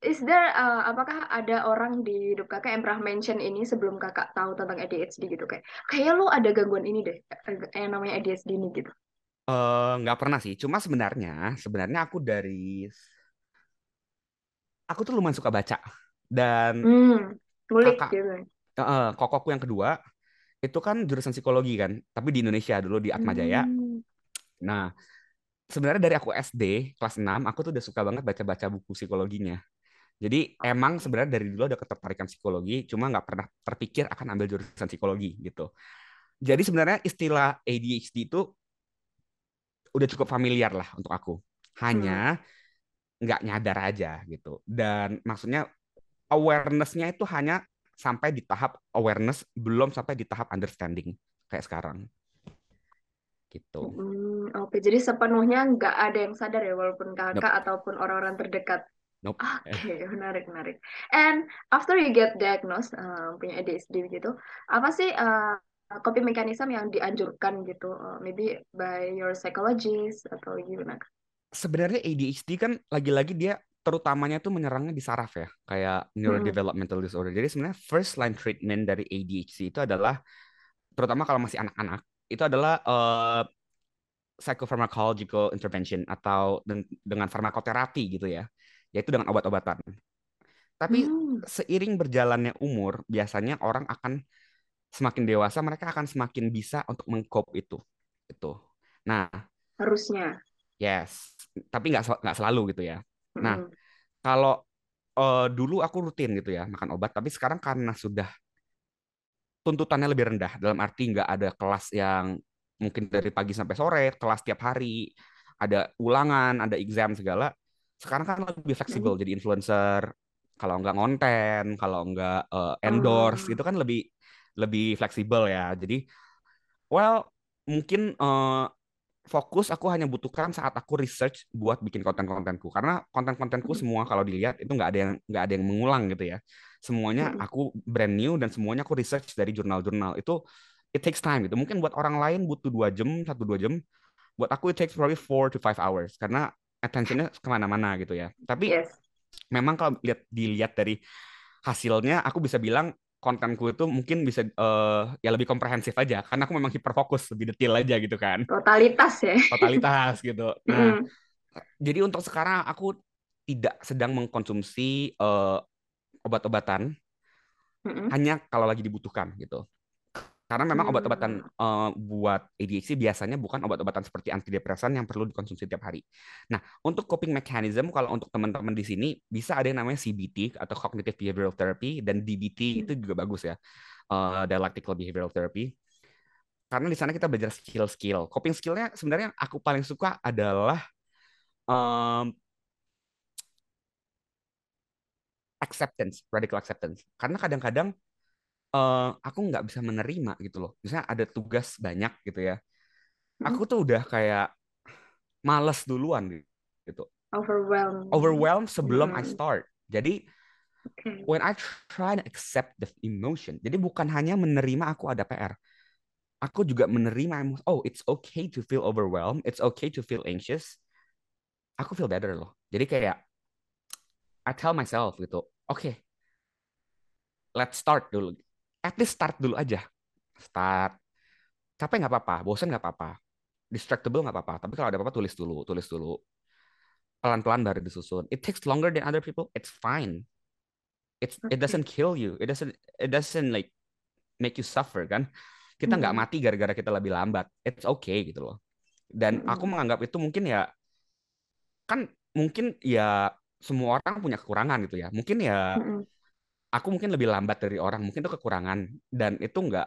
is there apakah ada orang di hidup kakak yang pernah mention ini sebelum kakak tahu tentang ADHD gitu, kayak kayaknya lo ada gangguan ini deh yang namanya ADHD ini gitu? Nggak pernah sih, cuma sebenarnya aku tuh lumayan suka baca, dan ngulik gitu. Kokoku yang kedua itu kan jurusan psikologi kan, tapi di Indonesia dulu di Atmajaya. Nah sebenarnya dari aku SD kelas 6 aku tuh udah suka banget baca buku psikologinya. Jadi emang sebenarnya dari dulu ada ketertarikan psikologi, cuma nggak pernah terpikir akan ambil jurusan psikologi gitu. Jadi sebenarnya istilah ADHD itu udah cukup familiar lah untuk aku, hanya nggak nyadar aja gitu. Dan maksudnya awareness-nya itu hanya sampai di tahap awareness, belum sampai di tahap understanding kayak sekarang gitu. Oke, jadi sepenuhnya nggak ada yang sadar ya, walaupun kakak ataupun orang-orang terdekat. Nope. Oke, menarik. And after you get diagnosed punya ADHD gitu, apa sih coping mechanism yang dianjurkan gitu, maybe by your psychologist atau gimana? sebenarnya ADHD kan lagi-lagi dia terutamanya tuh menyerangnya di saraf ya, kayak neurodevelopmental disorder. Jadi sebenarnya first line treatment dari ADHD itu adalah, terutama kalau masih anak-anak, itu adalah psychopharmacological intervention atau dengan farmakoterapi gitu ya, yaitu dengan obat-obatan. Tapi seiring berjalannya umur, biasanya orang akan semakin dewasa, mereka akan semakin bisa untuk meng-cope itu. Nah, harusnya. Yes, tapi nggak selalu gitu ya. Nah, kalau dulu aku rutin gitu ya makan obat, tapi sekarang karena sudah tuntutannya lebih rendah, dalam arti nggak ada kelas yang mungkin dari pagi sampai sore, kelas tiap hari, ada ulangan, ada exam segala. Sekarang kan lebih fleksibel, jadi influencer, kalau nggak ngonten, kalau nggak endorse, itu kan lebih fleksibel ya. Jadi, mungkin fokus aku hanya butuhkan saat aku research buat bikin konten-kontenku, karena konten-kontenku semua kalau dilihat itu nggak ada yang mengulang gitu ya, semuanya aku brand new dan semuanya aku research dari jurnal-jurnal. Itu it takes time gitu, mungkin buat orang lain butuh 1-2 jam, buat aku it takes probably 4 to 5 hours karena attentionnya kemana-mana gitu ya. Tapi memang kalau dilihat dari hasilnya, aku bisa bilang kontenku itu mungkin bisa lebih komprehensif aja, karena aku memang hiperfokus, lebih detail aja gitu kan. Totalitas gitu. Nah, jadi untuk sekarang aku tidak sedang mengkonsumsi obat-obatan, hanya kalau lagi dibutuhkan gitu. Karena memang obat-obatan buat ADHD biasanya bukan obat-obatan seperti antidepresan yang perlu dikonsumsi tiap hari. Nah, untuk coping mechanism, kalau untuk teman-teman di sini bisa ada yang namanya CBT atau Cognitive Behavioral Therapy, dan DBT itu juga bagus ya, Dialectical Behavioral Therapy. Karena di sana kita belajar skill-skill. Coping skill-nya sebenarnya yang aku paling suka adalah acceptance, radical acceptance. Karena kadang-kadang aku nggak bisa menerima gitu loh. Misalnya ada tugas banyak gitu ya. Aku tuh udah kayak males duluan gitu. Overwhelmed sebelum I start. Jadi when I try to accept the emotion. Jadi bukan hanya menerima aku ada PR. Aku juga menerima it's okay to feel overwhelmed. It's okay to feel anxious. Aku feel better loh. Jadi kayak I tell myself gitu. Okay. Let's start dulu. At least start dulu aja. Start. Capek nggak apa-apa, bosan nggak apa-apa, distractible nggak apa-apa. Tapi kalau ada apa-apa tulis dulu. Pelan-pelan baru disusun. It takes longer than other people. It's fine. It doesn't kill you. It doesn't like make you suffer kan. Kita nggak mati gara-gara kita lebih lambat. It's okay gitu loh. Dan aku menganggap itu mungkin ya semua orang punya kekurangan gitu ya. Mungkin ya. Aku mungkin lebih lambat dari orang, mungkin itu kekurangan, dan itu nggak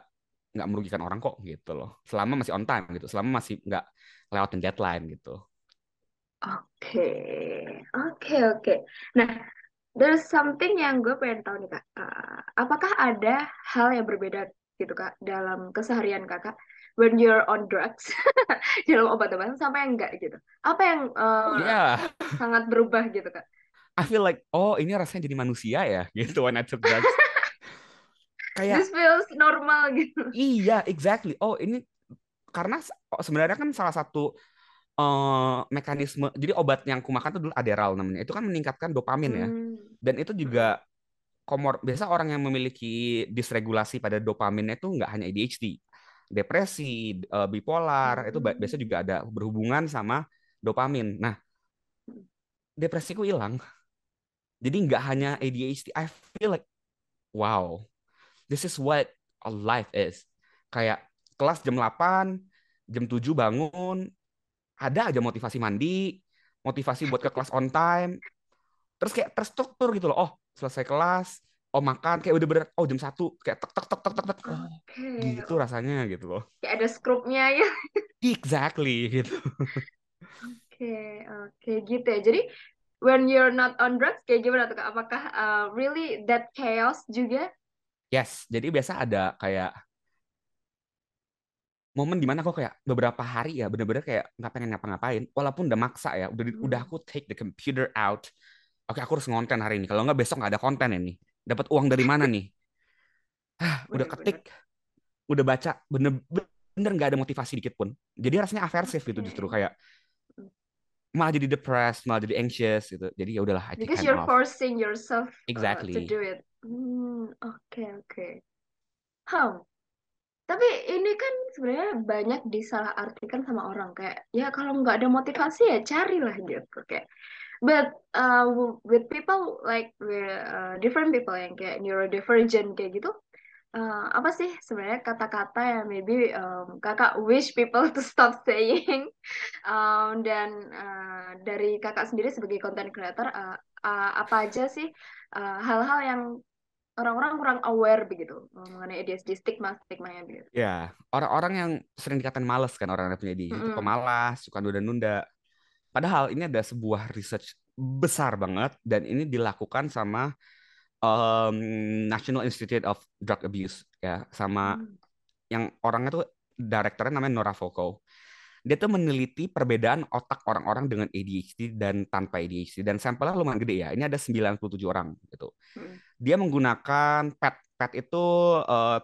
merugikan orang kok gitu loh, selama masih on time gitu, selama masih nggak lewatin deadline gitu. Oke. Nah, there's something yang gue pengen tahu nih kak, apakah ada hal yang berbeda gitu kak dalam keseharian kakak when you're on drugs dalam obat-obatan sampai yang enggak gitu? Apa yang sangat berubah gitu kak? I feel like, ini rasanya jadi manusia ya, gitu, when I took drugs. Kayak, this feels normal, gitu. Iya, exactly. Ini, karena sebenarnya kan salah satu mekanisme, jadi obat yang aku makan itu dulu Adderall namanya, itu kan meningkatkan dopamin ya. Dan itu juga, biasa orang yang memiliki dysregulasi pada dopaminnya itu nggak hanya ADHD. Depresi, bipolar, itu biasa juga ada berhubungan sama dopamin. Nah, depresiku hilang. Jadi nggak hanya ADHD. I feel like, wow, this is what life is. Kayak kelas jam 8, jam 7 bangun, ada aja motivasi mandi, motivasi buat ke kelas on time. Terus kayak terstruktur gitu loh. Selesai kelas, makan, kayak udah berat, jam 1, kayak tek. Gitu rasanya gitu loh. Kayak ada scriptnya ya. Exactly gitu. Oke, gitu ya. Jadi when you're not on drugs, kayak gimana tuh kak? Apakah really that chaos juga? Yes, jadi biasa ada kayak momen dimana aku kayak beberapa hari ya benar-benar kayak nggak pengen ngapa-ngapain, walaupun udah maksa ya, udah aku take the computer out. Oke, aku harus ngonten hari ini. Kalau nggak besok nggak ada konten ini. Dapat uang dari mana nih? Udah ketik, udah baca, bener-bener nggak ada motivasi dikit pun. Jadi rasanya aversif gitu justru kayak malah jadi depressed, malah jadi anxious gitu. Jadi ya udahlah. Because you're forcing yourself to do it. Okay. Tapi ini kan sebenarnya banyak disalahartikan sama orang, kayak ya kalau nggak ada motivasi ya carilah gitu kayak. But with people like different people yang kayak neurodivergent kayak gitu, apa sih sebenarnya kata-kata yang maybe kakak wish people to stop saying, dan dari kakak sendiri sebagai content creator, apa aja sih hal-hal yang orang-orang kurang aware begitu mengenai ADHD, stigma-stigmanya begitu? Ya, orang-orang yang sering dikatakan malas kan, orang-orang yang punya ADHD itu pemalas, suka nunda-nunda. Padahal ini ada sebuah research besar banget dan ini dilakukan sama National Institute of Drug Abuse ya, sama yang orangnya tuh direkturnya namanya Nora Volkow. Dia tuh meneliti perbedaan otak orang-orang dengan ADHD dan tanpa ADHD, dan sampelnya lumayan gede ya. Ini ada 97 orang gitu. Dia menggunakan PET. PET itu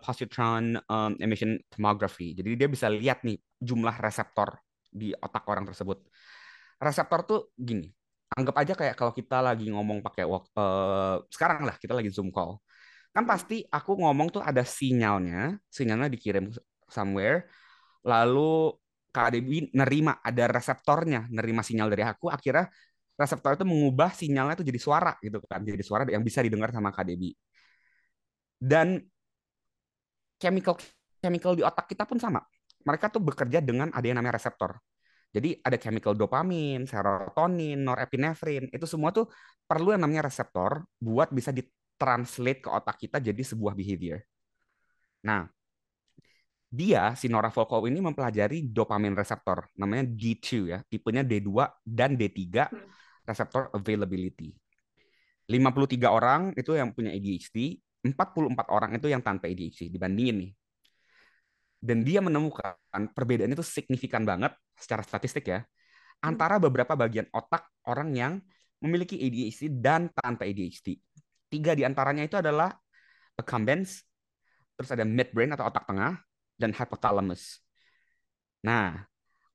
positron emission tomography. Jadi dia bisa lihat nih jumlah reseptor di otak orang tersebut. Reseptor tuh gini. Anggap aja kayak kalau kita lagi ngomong pakai sekarang lah kita lagi Zoom call. Kan pasti aku ngomong tuh ada sinyalnya dikirim somewhere, lalu Kak Debbie nerima, ada reseptornya, nerima sinyal dari aku, akhirnya reseptor itu mengubah sinyalnya tuh jadi suara gitu kan, jadi suara yang bisa didengar sama Kak Debbie. Dan chemical di otak kita pun sama. Mereka tuh bekerja dengan ada yang namanya reseptor. Jadi ada chemical dopamin, serotonin, norepinefrin, itu semua tuh perlu yang namanya reseptor buat bisa ditranslate ke otak kita jadi sebuah behavior. Nah, dia, si Nora Volkow ini mempelajari dopamin reseptor, namanya D2 ya, tipenya D2 dan D3, reseptor availability. 53 orang itu yang punya ADHD, 44 orang itu yang tanpa ADHD, dibandingin nih. Dan dia menemukan perbedaannya itu signifikan banget secara statistik ya, antara beberapa bagian otak orang yang memiliki ADHD dan tanpa ADHD. 3 di antaranya itu adalah accumbens, terus ada midbrain atau otak tengah, dan hypothalamus. Nah,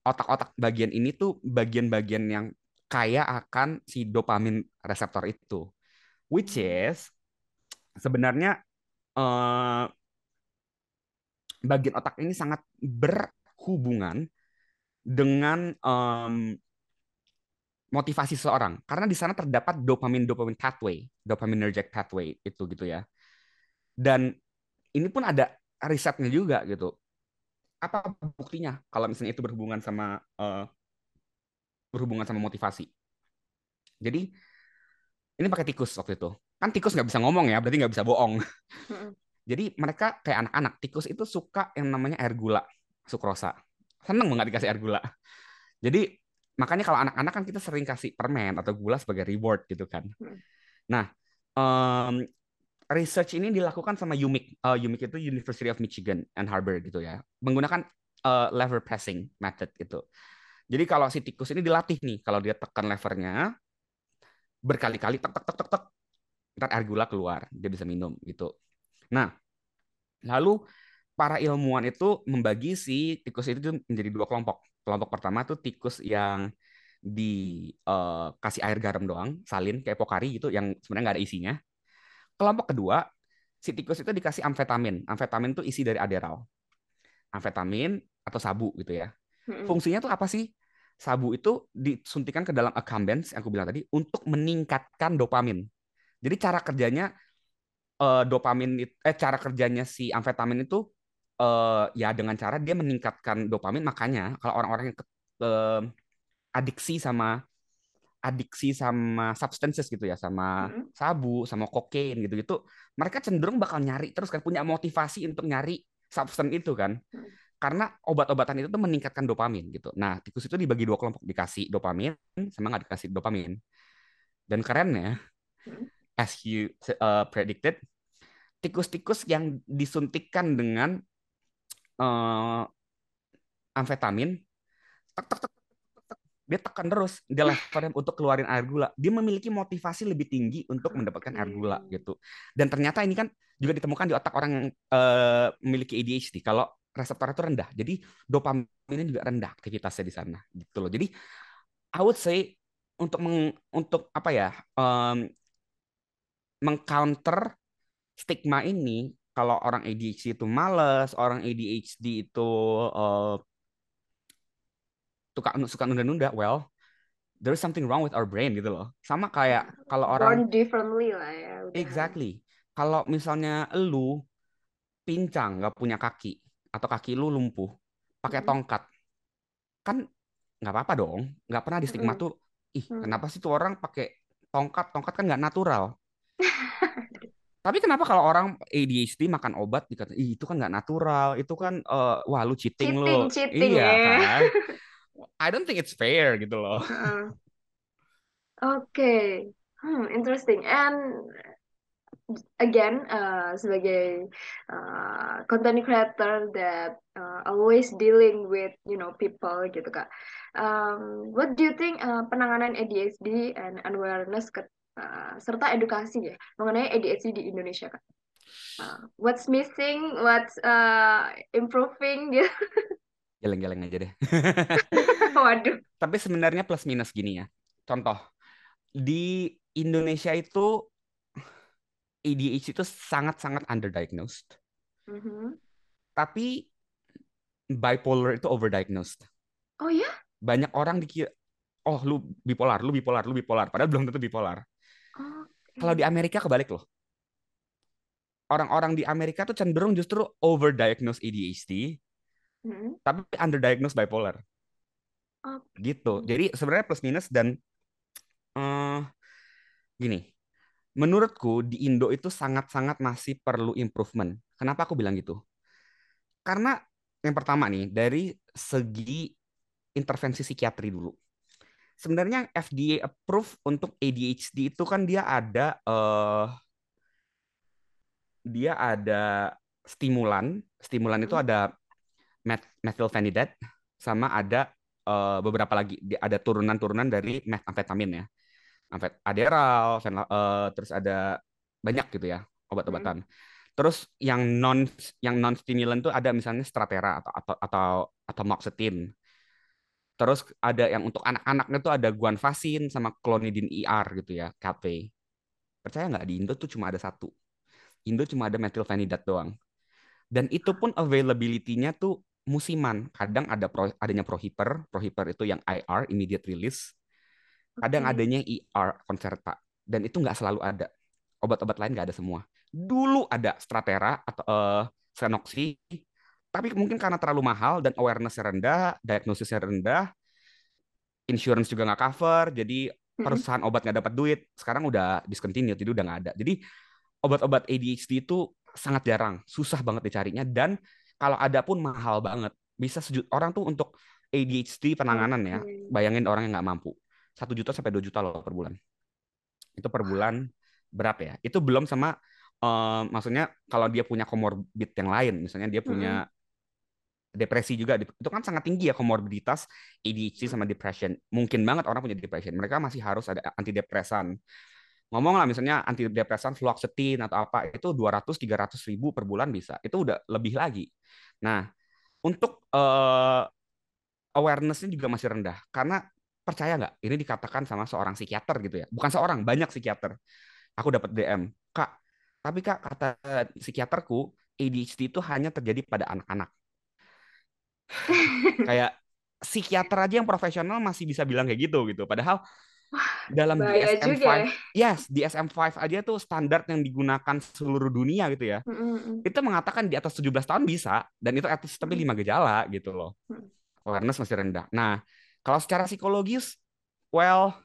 otak-otak bagian ini tuh bagian-bagian yang kaya akan si dopamin reseptor itu. Which is, sebenarnya bagian otak ini sangat berhubungan dengan motivasi seorang, karena di sana terdapat dopamin pathway, dopaminergic pathway itu gitu ya. Dan ini pun ada risetnya juga gitu. Apa buktinya kalau misalnya itu berhubungan sama motivasi? Jadi ini pakai tikus waktu itu. Kan tikus nggak bisa ngomong ya, berarti nggak bisa bohong. Jadi mereka kayak anak-anak, tikus itu suka yang namanya air gula, sukrosa. Seneng banget dikasih air gula. Jadi makanya kalau anak-anak kan kita sering kasih permen atau gula sebagai reward gitu kan. Nah, research ini dilakukan sama UMIC. UMIC itu University of Michigan Ann Arbor gitu ya. Menggunakan lever pressing method gitu. Jadi kalau si tikus ini dilatih nih, kalau dia tekan levernya berkali-kali, tek-tek-tek-tek, ntar air gula keluar, dia bisa minum gitu. Nah, lalu para ilmuwan itu membagi si tikus itu menjadi 2 kelompok. Kelompok pertama tuh tikus yang dikasih air garam doang, salin kayak Pokari gitu, yang sebenarnya nggak ada isinya. Kelompok kedua, si tikus itu dikasih amfetamin. Amfetamin itu isi dari Adderall. Amfetamin atau sabu gitu ya. Fungsinya tuh apa sih? Sabu itu disuntikan ke dalam accumbens yang aku bilang tadi untuk meningkatkan dopamin. Jadi cara kerjanya si amfetamin itu ya dengan cara dia meningkatkan dopamin. Makanya kalau orang-orang yang adiksi sama substances gitu ya, sama sabu, sama kokain gitu-gitu, mereka cenderung bakal nyari terus kan, punya motivasi untuk nyari substance itu kan. Karena obat-obatan itu tuh meningkatkan dopamin gitu. Nah, tikus itu dibagi 2 kelompok, dikasih dopamin sama nggak dikasih dopamin. Dan kerennya as you predicted, tikus-tikus yang disuntikan dengan amfetamin, tek, dia tekan terus, dia levernya untuk keluarin air gula. Dia memiliki motivasi lebih tinggi untuk mendapatkan air gula gitu. Dan ternyata ini kan juga ditemukan di otak orang yang memiliki ADHD. Kalau reseptornya itu rendah, jadi dopaminnya juga rendah aktivitasnya di sana gitu loh. Jadi I would say untuk apa ya, mengcounter stigma ini, kalau orang ADHD itu malas, orang ADHD itu suka nunda-nunda, well, there's something wrong with our brain gitu loh. Sama kayak kalau orang born differently lah ya. Exactly. Kalau misalnya lu pincang, nggak punya kaki, atau kaki lu lumpuh, pakai tongkat, kan nggak apa-apa dong. Nggak pernah di stigma tuh, ih kenapa sih tuh orang pakai tongkat? Tongkat kan nggak natural. Tapi kenapa kalau orang ADHD makan obat dikata, ih itu kan nggak natural, itu kan wah lu cheating lu. Iya ya. Kan? I don't think it's fair gitu loh. Okay. Interesting. And again, sebagai content creator that always dealing with, you know, people gitu Kak. What do you think penanganan ADHD and awareness serta edukasi ya mengenai ADHD di Indonesia Kak? What's missing, what's improving gitu. Geleng-geleng aja deh. Waduh. Tapi sebenarnya plus minus gini ya. Contoh, di Indonesia itu ADHD itu sangat-sangat underdiagnosed. Tapi bipolar itu overdiagnosed. Oh ya? Banyak orang dikira, oh lu bipolar. Padahal belum tentu bipolar. Okay. Kalau di Amerika kebalik loh. Orang-orang di Amerika tuh cenderung justru overdiagnosed ADHD. Tapi underdiagnosed bipolar, gitu. Jadi sebenarnya plus minus dan gini, menurutku di Indo itu sangat-sangat masih perlu improvement. Kenapa aku bilang gitu? Karena yang pertama nih dari segi intervensi psikiatri dulu. Sebenarnya FDA approve untuk ADHD itu kan dia ada stimulan itu ada methylphenidate sama ada beberapa lagi, ada turunan-turunan dari amfetamin ya, Adderall, terus ada banyak gitu ya obat-obatan. Terus yang non stimulan tuh ada misalnya Strattera atau moxetin. Terus ada yang untuk anak-anaknya tuh ada guanfacin sama klonidin IR gitu ya, KP. Percaya nggak, di Indo tuh cuma ada satu. Indo cuma ada methylphenidate doang. Dan itu pun availability-nya tuh musiman. Kadang ada adanya prohiper itu yang IR, immediate release. Kadang adanya ER, Concerta. Dan itu nggak selalu ada. Obat-obat lain nggak ada semua. Dulu ada Strattera atau Senoxy, tapi mungkin karena terlalu mahal dan awareness-nya rendah, diagnosisnya rendah, insurance juga nggak cover, jadi perusahaan obat nggak dapat duit. Sekarang udah discontinued, jadi udah nggak ada. Jadi obat-obat ADHD itu sangat jarang, susah banget dicarinya, dan kalau ada pun mahal banget. Bisa sejuta orang tuh untuk ADHD penanganan ya. Bayangin orang yang nggak mampu. 1 juta sampai 2 juta loh per bulan. Itu per bulan berat ya. Itu belum sama, maksudnya kalau dia punya comorbid yang lain. Misalnya dia punya depresi juga. Itu kan sangat tinggi ya komorbiditas ADHD sama depression. Mungkin banget orang punya depression. Mereka masih harus ada antidepresan. Ngomonglah misalnya antidepresan fluoxetine atau apa, itu 200-300 ribu per bulan bisa. Itu udah lebih lagi. Nah, untuk awareness-nya juga masih rendah. Karena percaya nggak, ini dikatakan sama seorang psikiater gitu ya. Bukan seorang, banyak psikiater. Aku dapat DM, Kak, tapi Kak, kata psikiaterku, ADHD itu hanya terjadi pada anak-anak. Kayak psikiater aja yang profesional masih bisa bilang kayak gitu. Padahal dalam DSM-5, DSM-5 aja tuh standar yang digunakan seluruh dunia gitu ya. Itu mengatakan di atas 17 tahun bisa, dan itu atas tapi 5 gejala gitu loh. Awareness masih rendah. Nah, kalau secara psikologis, well,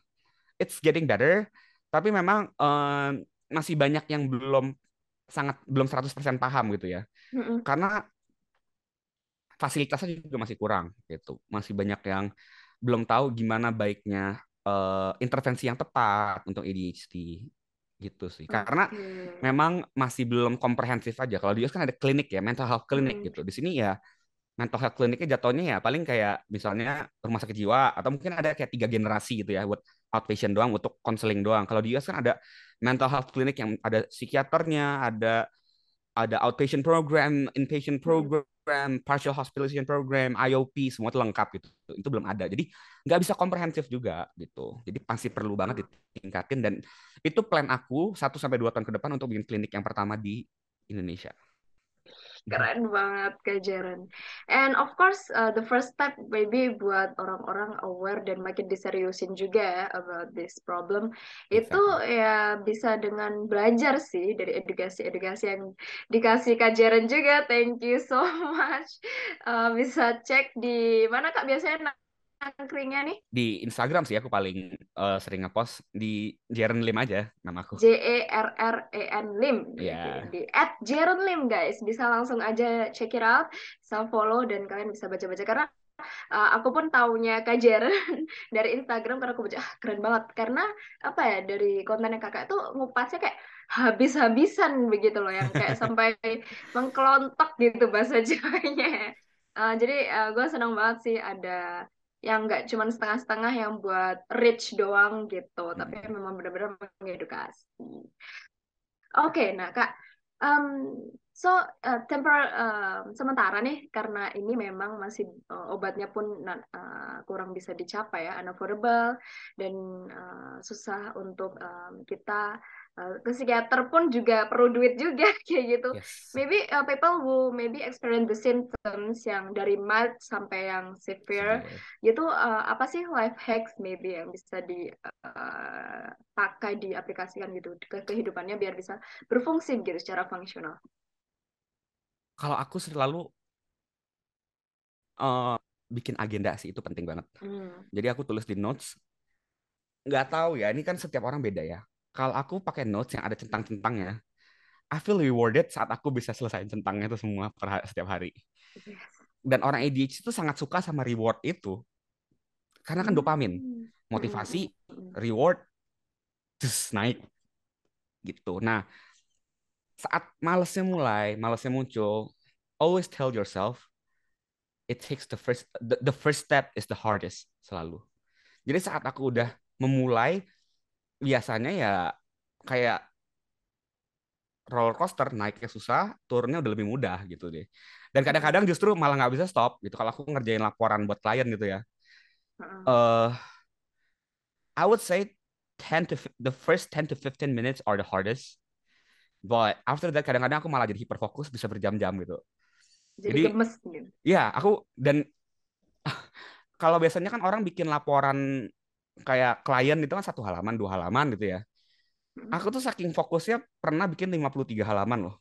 it's getting better, tapi memang masih banyak yang belum 100% paham gitu ya. Karena fasilitasnya juga masih kurang gitu. Masih banyak yang belum tahu gimana baiknya intervensi yang tepat untuk ADHD gitu sih. Karena memang masih belum komprehensif aja. Kalau di US kan ada klinik ya, mental health clinic gitu. Di sini ya mental health kliniknya jatuhnya ya paling kayak misalnya rumah sakit jiwa, atau mungkin ada kayak 3 generasi gitu ya, buat outpatient doang, untuk counseling doang. Kalau di US kan ada mental health clinic yang ada psikiaternya, ada outpatient program, inpatient program, program, partial hospitalization program, IOP, semua itu lengkap gitu. Itu belum ada. Jadi nggak bisa komprehensif juga gitu. Jadi pasti perlu banget ditingkatin, dan itu plan aku 1 sampai 2 tahun ke depan untuk bikin klinik yang pertama di Indonesia. Keren banget Kak Jerren. And of course the first step maybe buat orang-orang aware dan makin diseriusin juga ya about this problem. Itu ya bisa dengan belajar sih dari edukasi-edukasi yang dikasih Kak Jerren juga. Thank you so much. Bisa cek di mana Kak biasanya nangkringnya nih? Di Instagram sih aku paling sering ngepost, di Jerren Lim aja namaku. Jerren Lim. Yeah. Di @JerrenLim guys, bisa langsung aja check it out, bisa follow dan kalian bisa baca-baca, karena aku pun taunya Kak Jerren dari Instagram, karena aku baca keren banget, karena apa ya, dari kontennya kakak itu ngupasnya kayak habis-habisan begitu loh, yang kayak sampai mengkelontok gitu bahasa Jawanya. Jadi gue senang banget sih ada yang nggak cuma setengah-setengah yang buat rich doang gitu, tapi memang benar-benar mengedukasi. Oke, nah Kak, sementara nih, karena ini memang masih obatnya pun kurang bisa dicapai ya, unaffordable, dan susah untuk kita ke psikiater pun juga perlu duit juga kayak gitu. Yes. Maybe people who maybe experience the symptoms yang dari mild sampai yang severe, gitu, apa sih life hacks maybe yang bisa dipakai, diaplikasikan gitu ke kehidupannya biar bisa berfungsi gitu secara fungsional. Kalau aku selalu bikin agenda sih, itu penting banget. Jadi aku tulis di notes. Nggak tahu ya, ini kan setiap orang beda ya. Kalau aku pakai notes yang ada centang-centangnya, I feel rewarded saat aku bisa selesaiin centangnya itu semua setiap hari. Dan orang ADHD itu sangat suka sama reward itu, karena kan dopamin, motivasi, reward, just naik gitu. Nah, saat malesnya muncul, always tell yourself, it takes the first step is the hardest selalu. Jadi saat aku udah memulai, biasanya ya kayak roller coaster, naiknya susah, turunnya udah lebih mudah gitu deh. Dan kadang-kadang justru malah nggak bisa stop gitu. Kalau aku ngerjain laporan buat klien gitu ya, I would say the first 10 to 15 minutes are the hardest, but after that kadang-kadang aku malah jadi hiperfokus, bisa berjam-jam gitu. Jadi gemes gitu. Ya aku, dan kalau biasanya kan orang bikin laporan kayak klien itu kan 1 halaman 2 halaman gitu ya. Aku tuh saking fokusnya pernah bikin 53 halaman loh.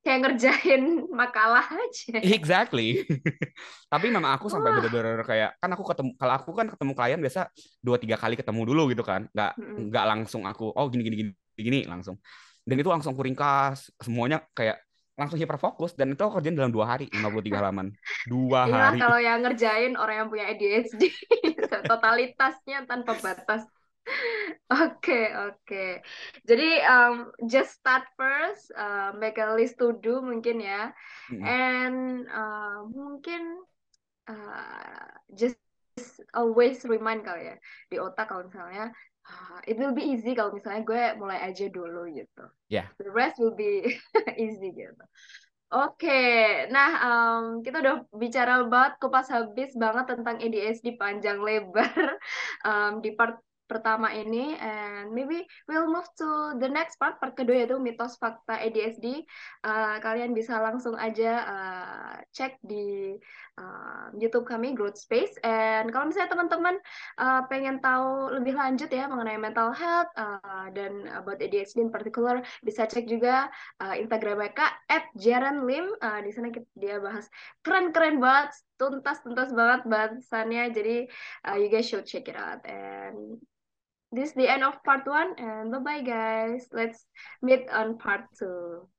Kayak ngerjain makalah aja. Exactly. Tapi memang aku sampai bener-bener kayak, kan aku ketemu, kalau aku kan ketemu klien biasa 2-3 kali ketemu dulu gitu kan. Nggak langsung aku oh gini langsung. Dan itu langsung kuringkas semuanya, kayak langsung hiperfokus, dan itu kerjain dalam 2 hari, 53 halaman. 2 hari. Iya, kalau yang ngerjain orang yang punya ADHD, totalitasnya tanpa batas. Oke. Jadi just start first, make a list to do mungkin ya. And mungkin just always remind kali ya, di otak kalau misalnya, it will be easy kalau misalnya gue mulai aja dulu gitu. Yeah. The rest will be easy gitu. Oke. Nah, kita udah bicara banget, kupas habis banget tentang ADHD panjang lebar di part pertama ini, and maybe we'll move to the next part kedua, yaitu mitos fakta ADHD. Kalian bisa langsung aja cek di YouTube kami, Growth Space, and kalau misalnya teman-teman pengen tahu lebih lanjut ya mengenai mental health dan about ADHD in particular, bisa cek juga Instagram mereka @JerrenLim. Di sana dia bahas keren-keren banget, tuntas-tuntas banget bahasannya, jadi you guys should check it out. And this is the end of part 1, and bye-bye guys. Let's meet on part 2.